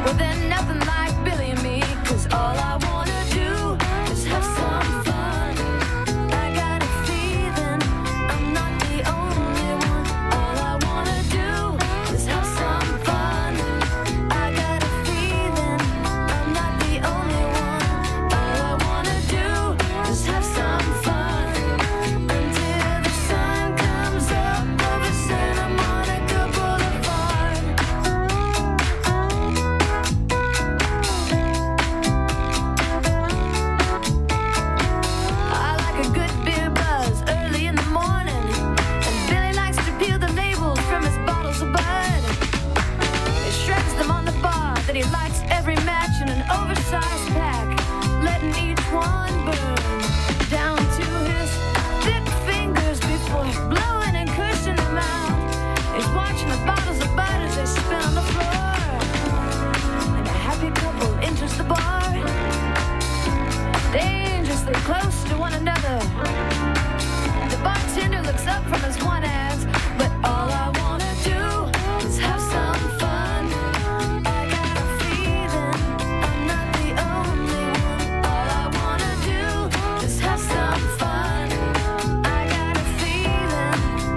Well, they're nothing like Billy and me, 'cause all I wanna do is have some fun. I got a feeling I'm not the only one. All I wanna do is have some fun. I got a feeling I'm not the only one. All I wanna do is have some fun. Until the sun comes up over Santa Monica Boulevard. I like a good beer buzz early in the morning. And Billy likes to peel the labels from his bottles of Bud. He shreds them on the bar that he likes every match in an oversized pack, letting each one burn down to his thick fingers before blowing and cursing them out. He's watching the bottles of Bud as they spin on the floor. And a happy couple enters the bar, dangerously close to one another. The bartender looks up from his one ass, but all I wanna do is have some fun. I got a feeling I'm not the only one. All I wanna do is have some fun. I got a feeling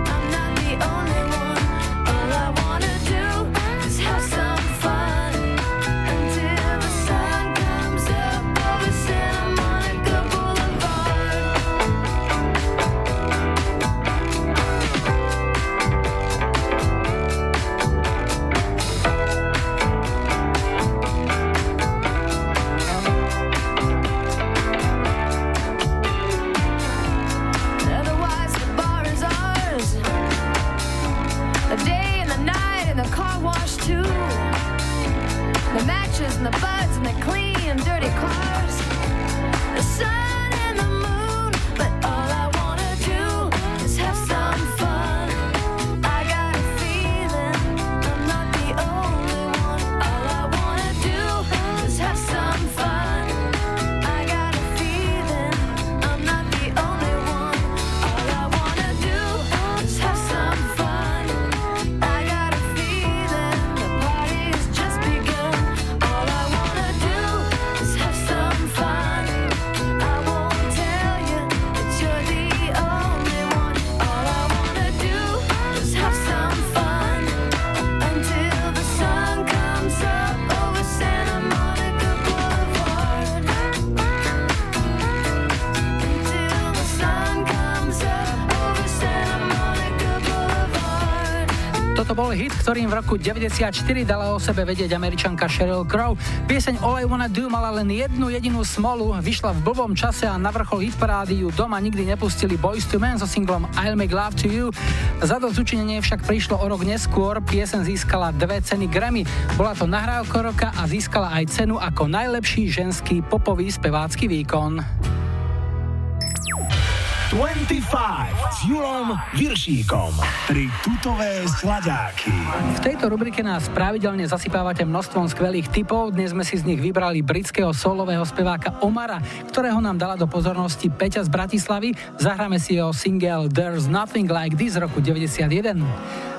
I'm not the only one. All I wanna do is have some fun. Until the sun comes up over Santa Monica Boulevard. Otherwise the bar is ours. The day and the night and the car wash too. The matches and the buds and the clean and dirty cars. The sun and the moon, but all I wanna do is have some fun. I got a feeling I'm not the only one. All I wanna do is have some fun. I got a feeling I'm not the only one. All I wanna do is have some fun. I got a feeling the party's just begun. All I wanna do is have some fun. I won't tell you that you're the only one. All I wanna do is have some fun. Until the sun comes up over Santa Monica Boulevard. Until the sun comes up over Santa Monica Boulevard. Toto bol hit, ktorým v roku deväťdesiatštyri dala o sebe vedieť Američanka Sheryl Crow. Pieseň All I Wanna Do mala len jednu jedinú smolu, vyšla v blbom čase a na vrchol hitparády ju doma nikdy nepustili Boyz two Men so singlom I'll Make Love to You. Za dosťučinenie však prišlo o rok neskôr, pieseň získala dve ceny Grammy. Bola to nahrávka roka a získala aj cenu ako najlepší ženský popový spevácky výkon. dvadsaťpäť s Julom Viršíkom. Tri tutové sladáky. V tejto rubrike nás pravidelne zasypávate množstvom skvelých tipov. Dnes sme si z nich vybrali britského solového speváka Omara, ktorého nám dala do pozornosti Peťa z Bratislavy. Zahráme si jeho single There's Nothing Like This z roku deväťdesiatjeden.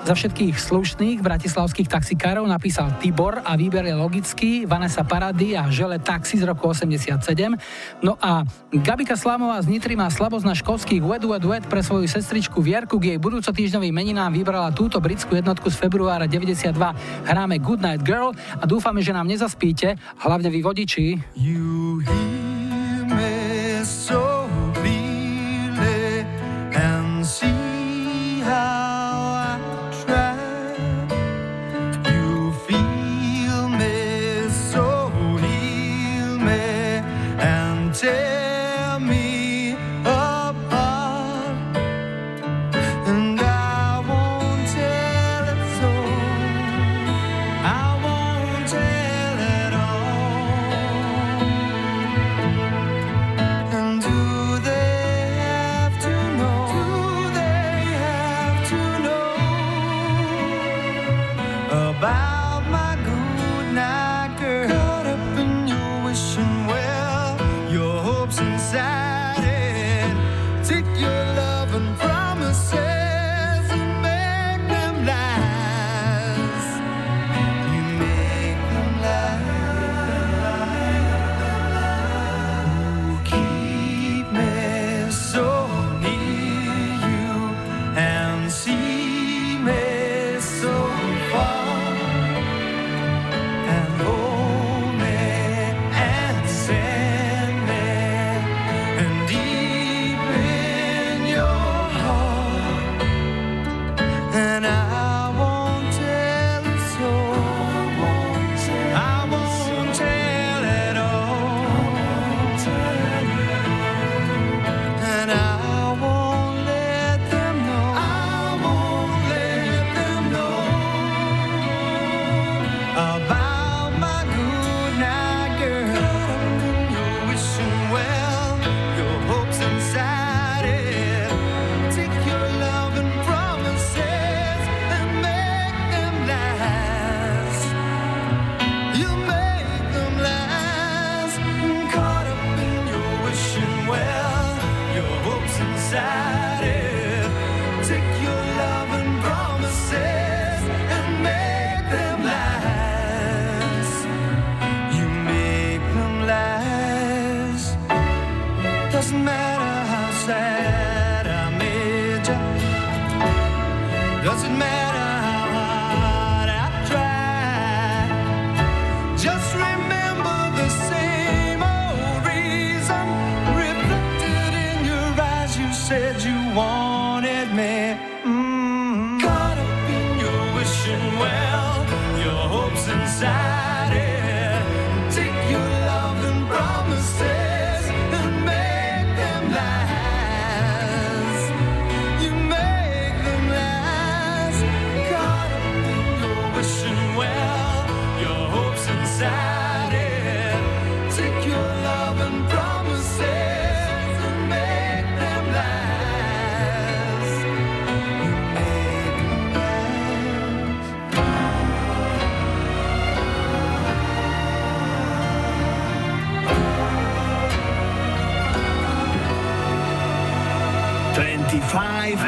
Za všetkých slušných bratislavských taxikárov napísal Tibor a výber je logický, Vanessa Paradis a Žele taxi z roku osemdesiatsedem. No a Gabika Slamová z Nitry má slabosť na školských Wet Wet Wet pre svoju sestričku Vierku, k jej budúco týždňovým meninám vybrala túto britskú jednotku z februára deväťdesiatdva. Hráme Good Night Girl a dúfame, že nám nezaspíte, hlavne vy vodiči. You hear me so clearly and see how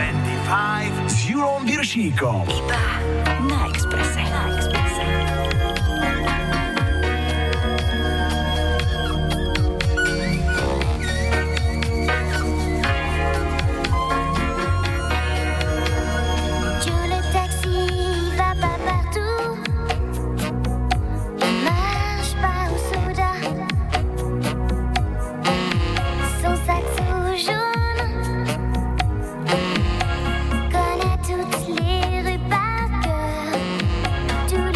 dvadsaťpäť s Julom Viršíkom. Iba na Expresse. Na Expresse. Do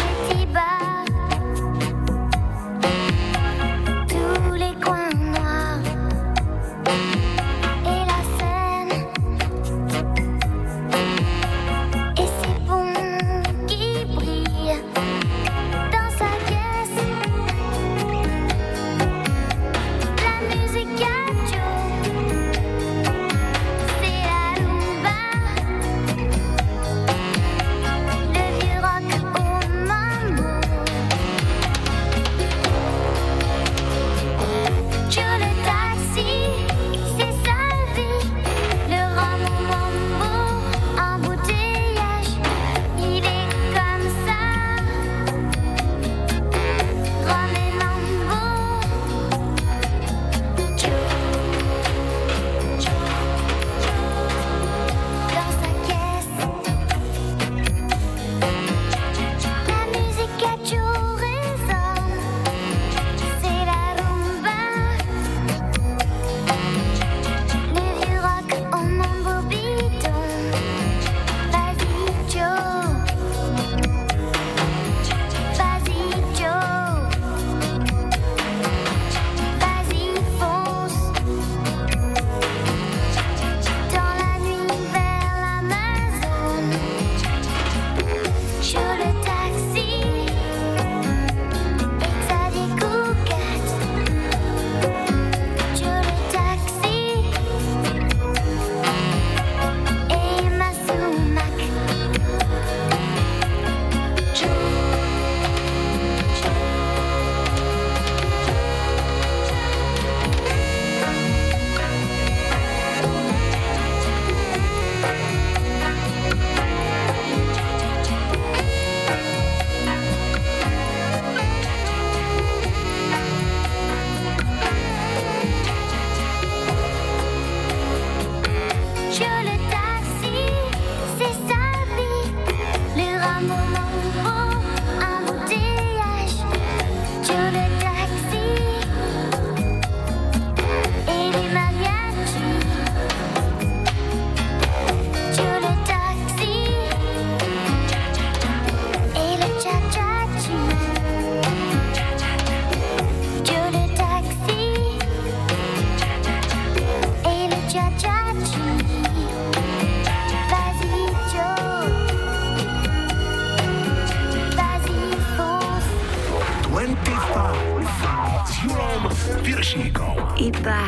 Iba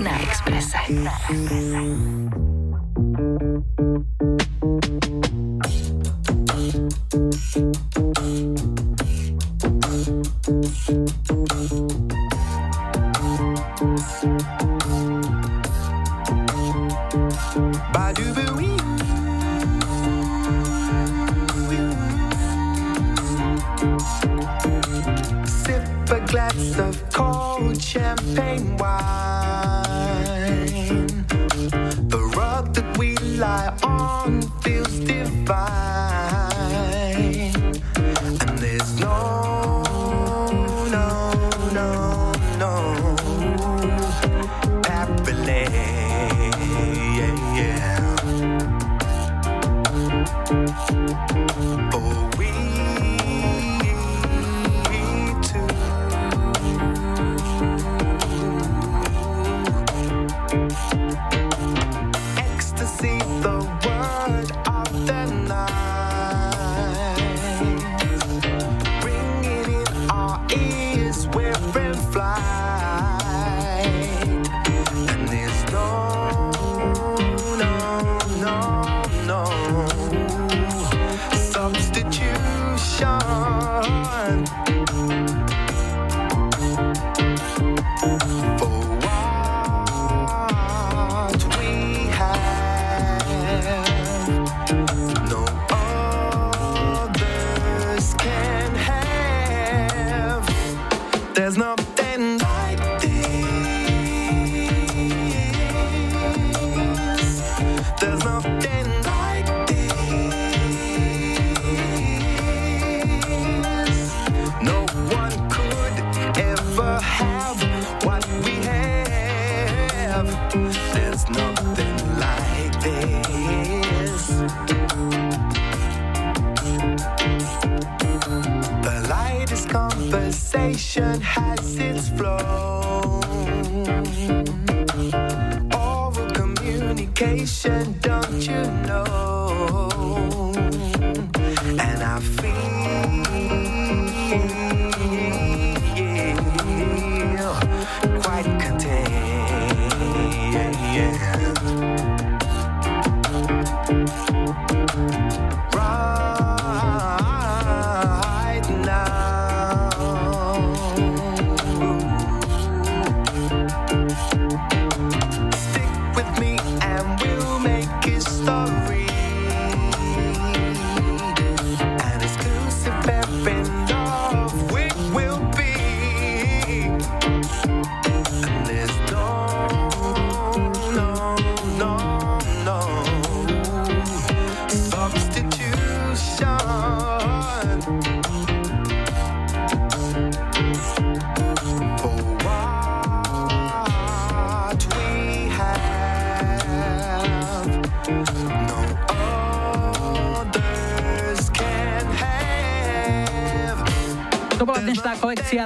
na Expresse. Na Expresse.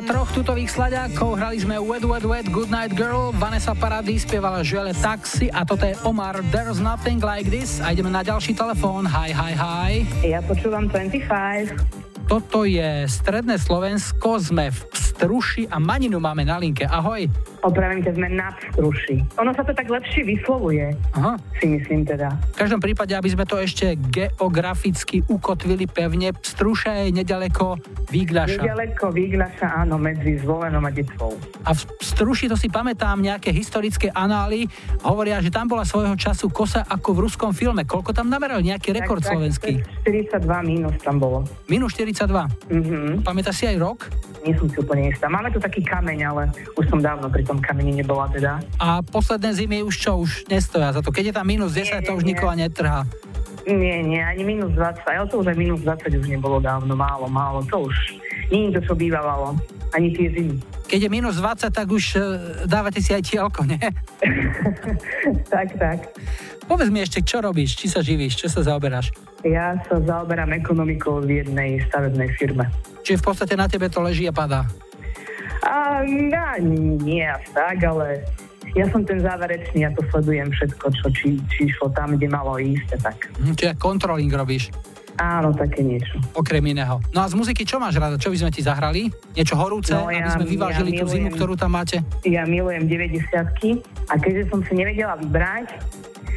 Troch tutových slaďákov, hrali sme Wet Wet Wet, Good Night Girl, Vanessa Paradis spievala Žele Taxi a toto je Omar, There's Nothing Like This. A ideme na ďalší telefón, hi, hi, hi. Ja počúvam dvadsaťpäť. Toto je Stredné Slovensko, sme v Pstruši a Maninu máme na linke, ahoj. Opravím ťa, sme na Pstruši. Ono sa to tak lepšie vyslovuje, aha, si myslím teda. V každom prípade, aby sme to ešte geograficky ukotvili pevne, Pstruša je nedaleko Výgľaša. Nedaleko Výgľaša, áno, medzi Zvolenom a Detvou. A v Pstruši, to si pamätám, nejaké historické anály hovoria, že tam bola svojho času kosa ako v ruskom filme. Koľko tam nameral? Nejaký rekord tak, tak, slovenský? štyridsaťdva mínus tam bolo. Mínus štyridsaťdva? Mhm. Pamätáš si aj rok? Nie som si úplne istá. Máme tu taký kameň, ale už som dávno pri tom kameni nebola teda. A posledné zimy už čo? Už nestoja za to. Keď je tam mínus desať, nie, nie, to už nie. Nikola netrhá. Nie, nie, ani minus dvadsať, ale to už aj minus dvadsať už nebolo dávno, málo, málo, to už nie je to, čo bývalo, ani tie zimy. Keď je minus dvadsať, tak už dávate si aj tielko, nie? tak, tak. Povedz mi ešte, čo robíš, či sa živíš, čo sa zaoberáš? Ja sa zaoberám ekonomikou v jednej stavebnej firme. Čiže v podstate na tebe to leží a padá? A, na, nie, až tak, ale... Ja som ten záverečný, ja to sledujem všetko, čo či, či išlo tam, kde malo ísť, tak. Čiže kontroling robíš? Áno, také niečo. Okrem iného. No a z muziky čo máš rada? Čo by sme ti zahrali? Niečo horúce, no, ja, aby sme vyvážili ja milujem, tú zimu, ktorú tam máte? Ja milujem deväťdesiatky a keďže som si nevedela vybrať,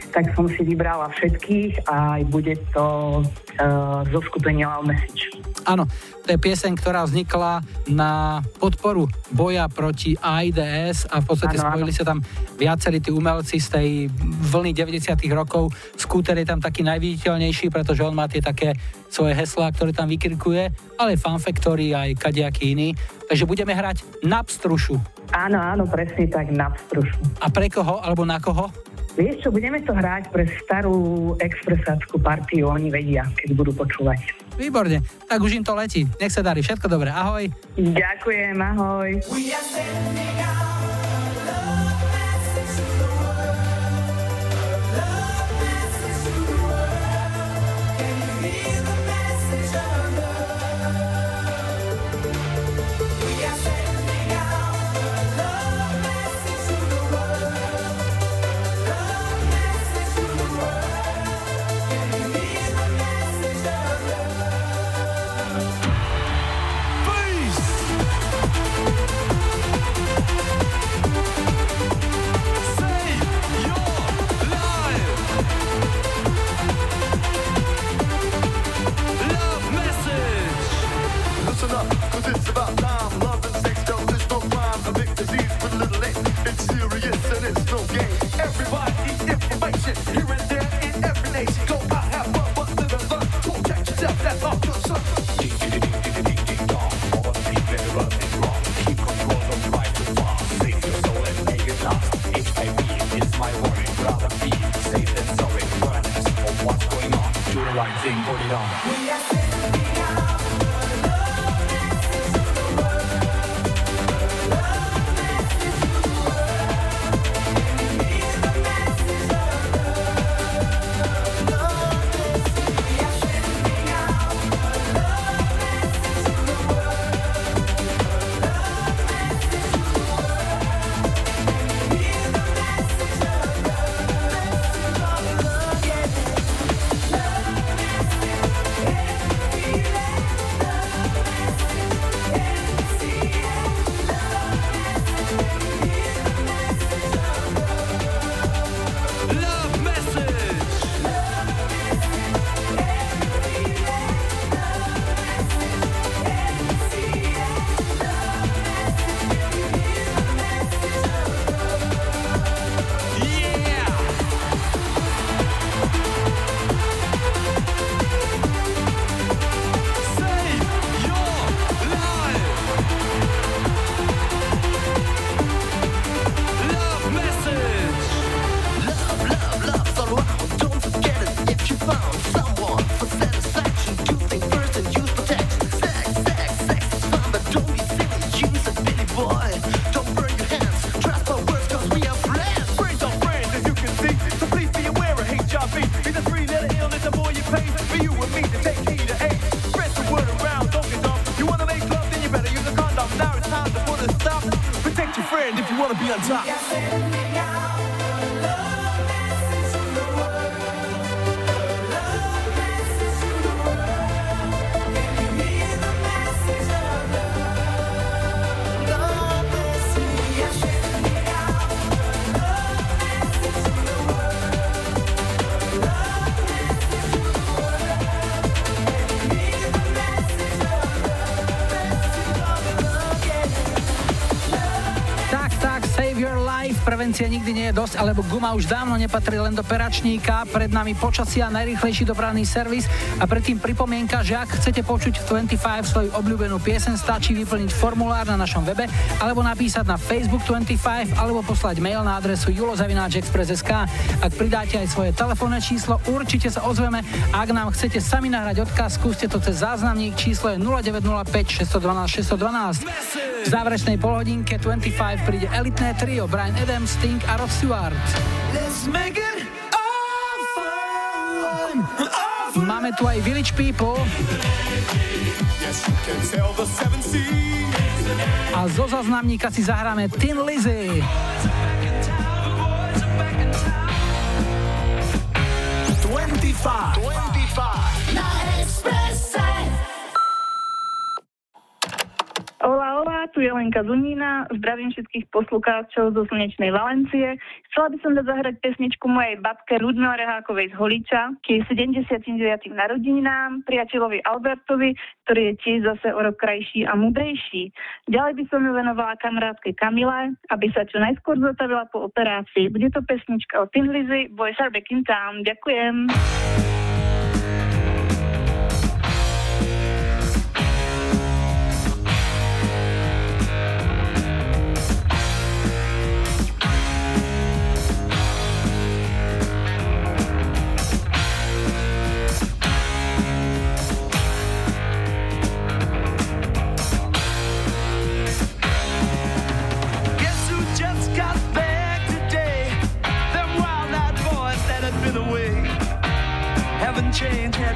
tak som si vybrala všetkých a bude to uh, zo skupenia Loud Message. Áno, to je pieseň, ktorá vznikla na podporu boja proti AIDS a v podstate ano, spojili ano. sa tam viacerí tí umelci z tej vlny deväťdesiatych rokov. Scooter je tam taký najviditeľnejší, pretože on má tie také svoje heslá, ktoré tam vykrikuje, ale Fun Factory aj kadejaký iný. Takže budeme hrať na Pstrušu. Áno, áno, presne tak, na Pstrušu. A pre koho alebo na koho? Vieš čo, budeme to hrať pre starú expresáckú partiu, oni vedia, keď budú počúvať. Výborne, tak už im to letí. Nech sa darí, všetko dobré, ahoj. Ďakujem, ahoj. Prevencia nikdy nie je dosť, alebo guma už dávno nepatrí len do peračníka. Pred nami počasie a najrýchlejší dopravný servis a predtým pripomienka, že ak chcete počuť v dvadsaťpäť svoju obľúbenú pieseň, stačí vyplniť formulár na našom webe alebo napísať na Facebook dvadsaťpäť alebo poslať mail na adresu julo zavináč express bodka es ká. Ak pridáte aj svoje telefónne číslo, určite sa ozveme. Ak nám chcete sami nahrať odkaz, skúste to cez záznamník, číslo je nula deväť nula päť šesť jedna dva šesť jedna dva. V záverečnej polhodinke dvadsaťpäť príde elitné trio Brian Adams, Sting a Rod Stewart. Máme tu aj Village People a zo zaznamníka si zahráme Tin Lizzy. Zuzka Dunina, zdravím všetkých poslucháčov zo slnečnej Valencie. Chcela by som dať zahrať pesničku mojej babke Rudno Rehákovej z Holiča, k jej sedemdesiatdeviatym narodeninám, priateľovi Albertovi, ktorý je tiež zase o rok krajší a múdrejší. Ďalej by som ju venovala kamarátke Kamile, aby sa čo najskôr zotavila po operácii. Bude to pesnička o Thin Lizzy, Boys Are Back in Town. Ďakujem. Change had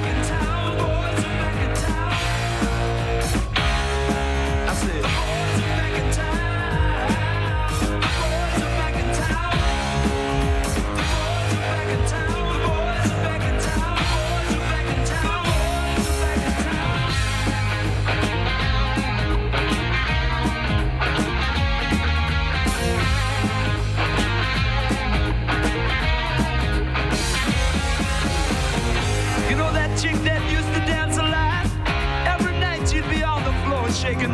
in town, the boys are back in town. I said, the boys are back in town, the boys are back in town, the boys are back in town. Shaking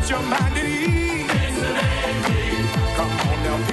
Your mind at ease. Come on now,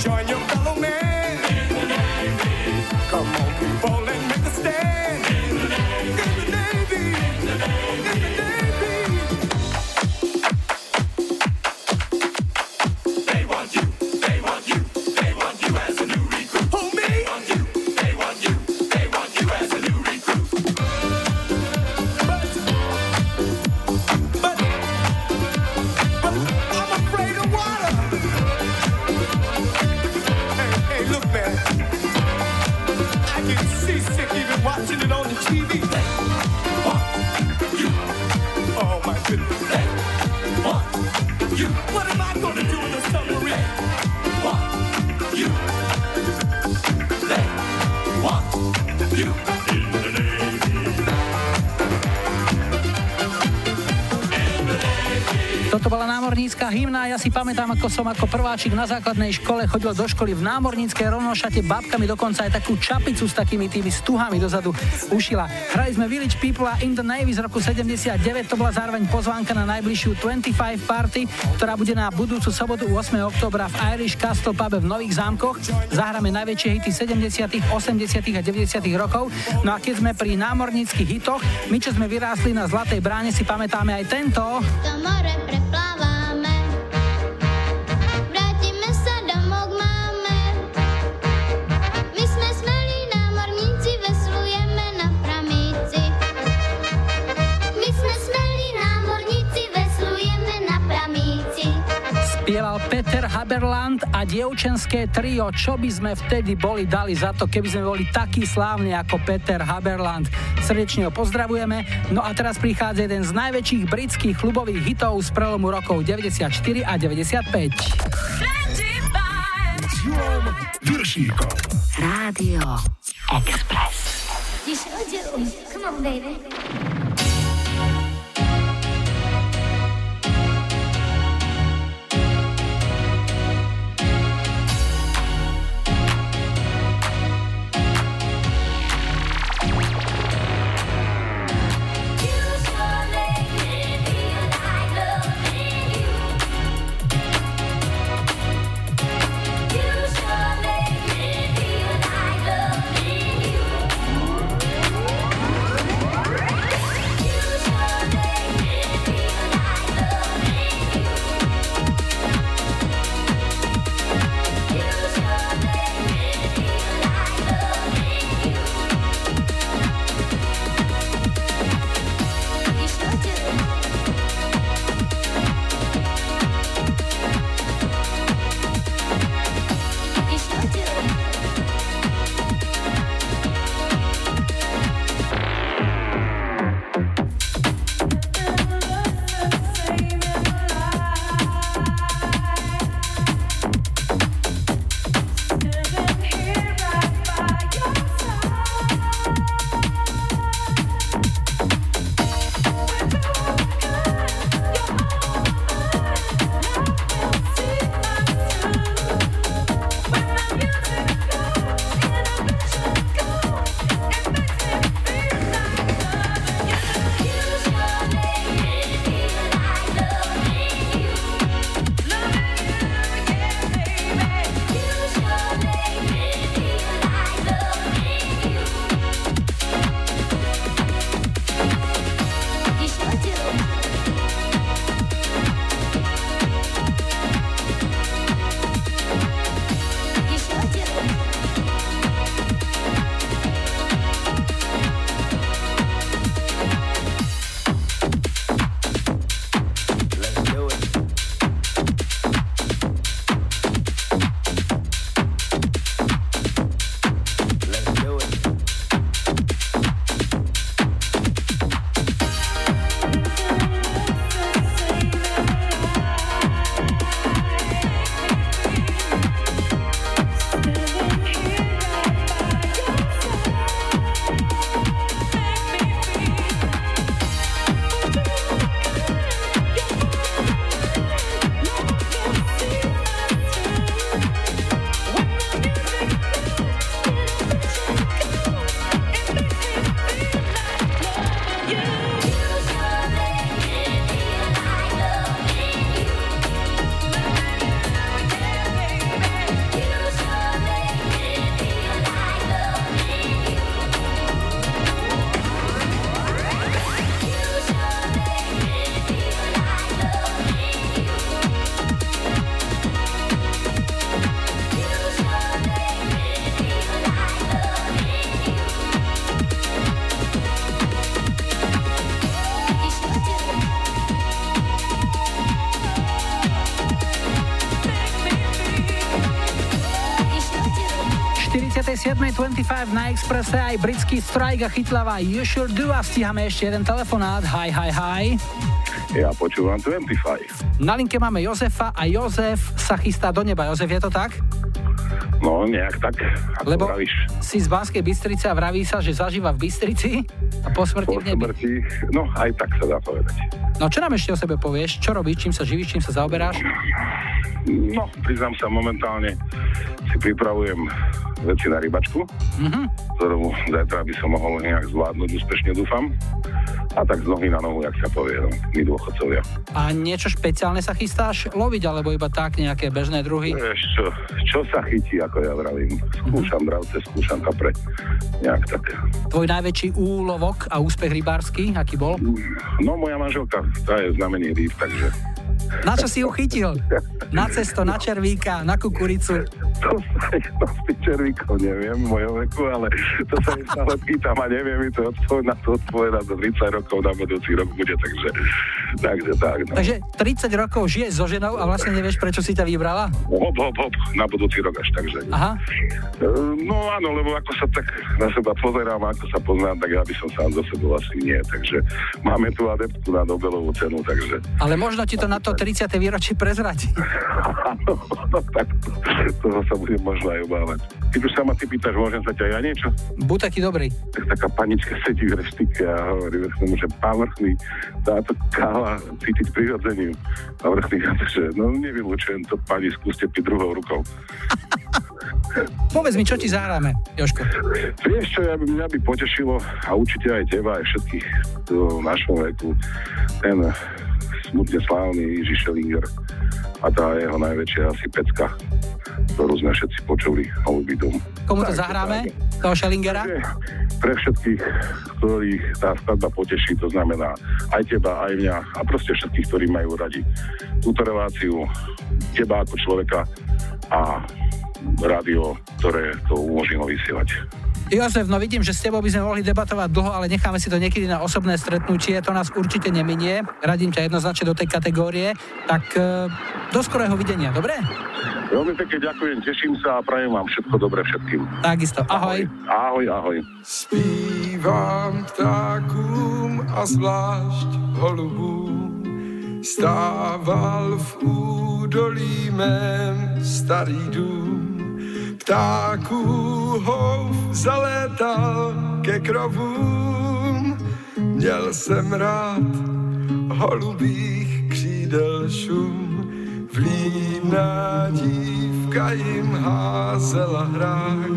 Join your fellow man. In the Navy. Come on, people, and make a stand. In the Navy. In the Navy. In the Navy. In the Navy. They want you. They want you. They want you as a new recruit. Who, me? They want you. They want you. They want you as a new recruit. But, but, but I'm afraid of water. Seasick even watching it on the T V. They want you. Oh my goodness. They want you. What am I gonna do in the submarine? They want you. They want you. In the Navy. In the Navy. Toto bola námornícka hymna. Ja si pamätám, ako som ako prváčik na základnej škole chodil do školy v námorníckej rovnošate, babka mi dokonca aj takú čapicu s takými tými stuhami dozadu ušila. Hrali sme Village People a In the Navy z roku sedemdesiatdeväť, to bola zároveň pozvánka na najbližšiu dvadsaťpäť party, ktorá bude na budúcu sobotu ôsmeho októbra v Irish Castle pube v Nových Zámkoch. Zahráme najväčšie hity sedemdesiatych, osemdesiatych a deväťdesiatych rokov. No a keď sme pri námorníckych hitoch, my čo sme vyrástli na Zlatej bráne, si pamätáme aj tento. Plávame, vrátime sa domov máme. My sme smelí námorníci, veslujeme na pramíci. My sme smelí námorníci, veslujeme na pramíci. Spieval Peter Haberland a dievčenské trio. Čo by sme vtedy boli dali za to, keby sme boli takí slávni ako Peter Haberland. Srdečne ho pozdravujeme. No a teraz prichádza jeden z najväčších britských klubových hitov z prelomu rokov deväťdesiatštyri a deväťdesiatpäť. Julom Viršík. Rádio Express. Come on, baby. sedem dvadsaťpäť na Expresse aj britský Strike a chytlavá You Sure Do a stíhame ešte jeden telefonát. Hi, hi, hi. Ja počúvam dvadsaťpäť. Na linke máme Jozefa a Jozef sa chystá do neba. Jozef, je to tak? No, nejak tak. Ako lebo vravíš? Si z Banskej Bystrice a vraví sa, že zažíva v Bystrici a po smrti po v nebi. Smrti, no, aj tak sa dá povedať. No, čo nám ešte o sebe povieš? Čo robíš? Čím sa živíš? Čím sa zaoberáš? No, priznám sa, momentálne si pripravujem veci na rybačku, mm-hmm. ktorú zajtra by som mohol nejak zvládnuť, úspešne dúfam. A tak z nohy na nohu, jak sa povie, no, my dôchodcovia. A niečo špeciálne sa chystáš loviť, alebo iba tak nejaké bežné druhy? Vieš čo, čo sa chytí, ako ja vravím. Skúšam dravce, skúšam kapre, nejak tak. Tvoj najväčší úlovok a úspech rybársky, aký bol? No, moja manželka, tá je znamenie rýb, takže... Na čo si ju chytil? Na cesto, na červíka, na kukuricu? To sa jedno s tým červíkom neviem v mojom veku, ale to sa jedno stále pýtam a neviem mi to odpovedať na to odpovedať do tridsať rokov na budúci rok bude, takže takže tak. No. Takže tridsať rokov žiješ so ženou a vlastne nevieš, prečo si ťa vybrala? Hop, hop, hop, na budúci rok až takže. Aha. No áno, lebo ako sa tak na seba pozerám, ako sa poznám, tak ja by som sám za sebou asi nie, takže máme tu adeptku na Nobelovú cenu, takže. Ale možno ti to na to tridsiate výročie prezrať. No, no tak, toho sa budem možno aj obávať. Keď už sama ty pýtaš, môžem sa ťa ja niečo? Buď taký dobrý. Tak taká panička sedí v reštike a hovorí vrchnému, že pán vrchný, táto káva cítiť prirodzením. A vrchný na to, že no nevylučujem to, pani, skúste piť druhou rukou. Povedz mi, čo ti zahráme, Jožko? Vieš čo, ja by, mňa by potešilo a určite aj teba, aj všetkých v našom veku, ten... smutne slávny Jiří Schellinger a tá jeho najväčšia asi pecka, ktorú sme všetci počuli, Holubý dom. Komu to tak, zahráme? Tak. Toho Schellingera? Pre všetkých, ktorých tá skladba poteší, to znamená aj teba, aj mňa a proste všetkých, ktorí majú radi túto reláciu, teba ako človeka a rádio, ktoré to umožnilo vysielať. Jozef, no vidím, že s tebou by sme mohli debatovať dlho, ale necháme si to niekedy na osobné stretnutie, to nás určite neminie. Radím ťa jednoznačne do tej kategórie, tak e, do skorého videnia, dobre? Veľmi pekne ďakujem, teším sa a prajem vám všetko dobré všetkým. Takisto, ahoj. Ahoj, ahoj. Spívam ptákům a zvlášť holubům, stával v údolí mém starý dům. Ptáků hov zalétal ke krovům, měl jsem rád holubých křídel šum. Vlídná dívka jim házela hrách,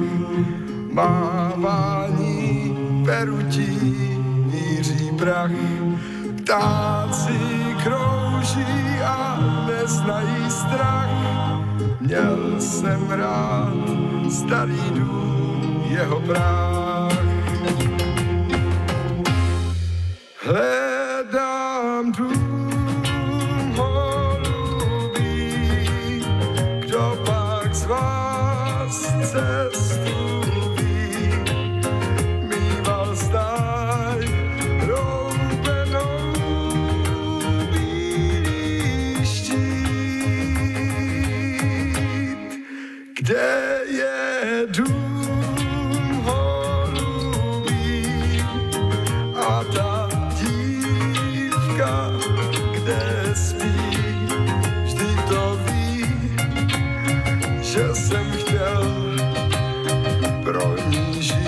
mávání perutí míří prach. Ptáci krouží a neznají strach. Měl jsem rád starý dům, jeho prach. Hledám dům holubý, kdo pak z vás cestu ví. Mýval stáj roubenou bílý štít. Kde je dům holubý a ta dívka, kde spí, vždy to ví, že jsem chtěl pro ní žít.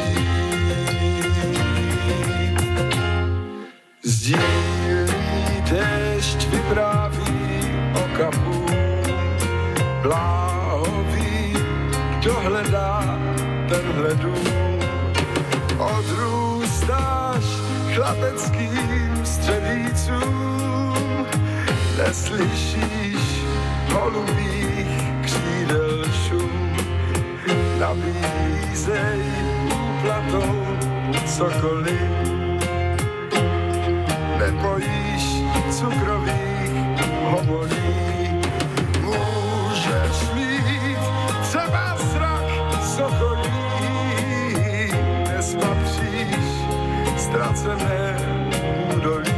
Sdílný dešť vypráví o kapu, hledá tenhle dům. Odrůstáš chlapeckým střevícům, neslyšíš holubých křídel šum. Nabízej úplatou cokoliv, nebojíš cukrových hovorů. Můžeš mít třeba sokolí, nespatříš ztracené údolí.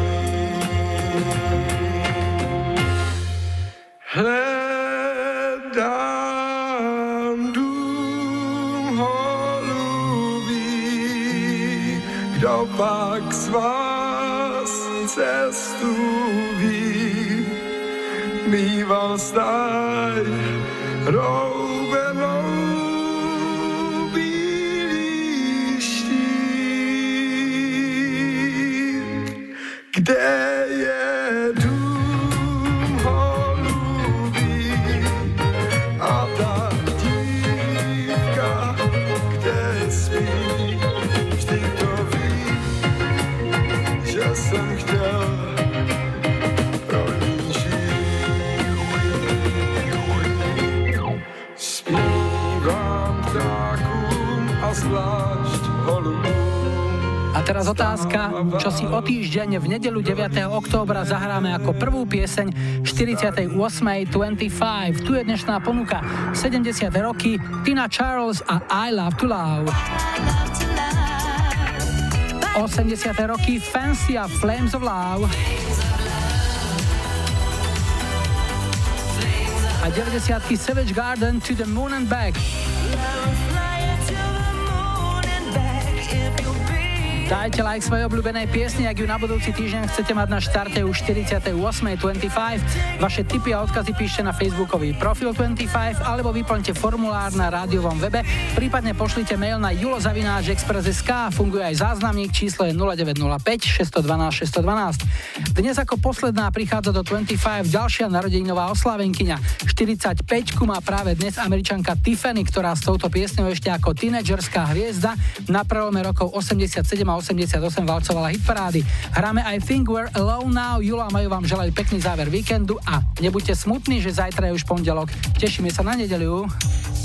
Hledám dům holubý, pak z vás cestu ví. Býval staj roubenou bílý štít, kde teraz otázka, čo si o týždeň v nedeľu deviateho októbra zahráme ako prvú pieseň štyridsiatej ôsmej dvadsaťpäť. Tu je dnešná ponuka sedemdesiate roky, Tina Charles a I Love to Love. osemdesiate roky, Fancy a Flames of Love. A deväťdesiatky, Savage Garden, To the Moon and Back. Dajte like svojej obľúbenej piesni, ak ju na budúci týždeň chcete mať na štarte už štyridsiatej ôsmej dvadsaťpäť. Vaše tipy a odkazy píšte na facebookový profil dvadsaťpäť alebo vyplňte formulár na rádiovom webe, prípadne pošlite mail na julo zavináč express bodka es ká. Funguje aj záznamník, číslo je nula deväť nula päť šesť jedna dva šesť jedna dva. Dnes ako posledná prichádza do dvadsaťpäť ďalšia narodeninová oslávenkyňa. štyridsaťpäťku má práve dnes Američanka Tiffany, ktorá s touto piesňou ešte ako tínedžerská hviezda na prelome rokov osemdesiatsedem a osemdesiatosem valcovala hitparády. Hráme I Think We're Alone Now. Julo a Maju vám želajú pekný záver víkendu a nebuďte smutní, že zajtra je už pondelok. Tešíme sa na nedeľu.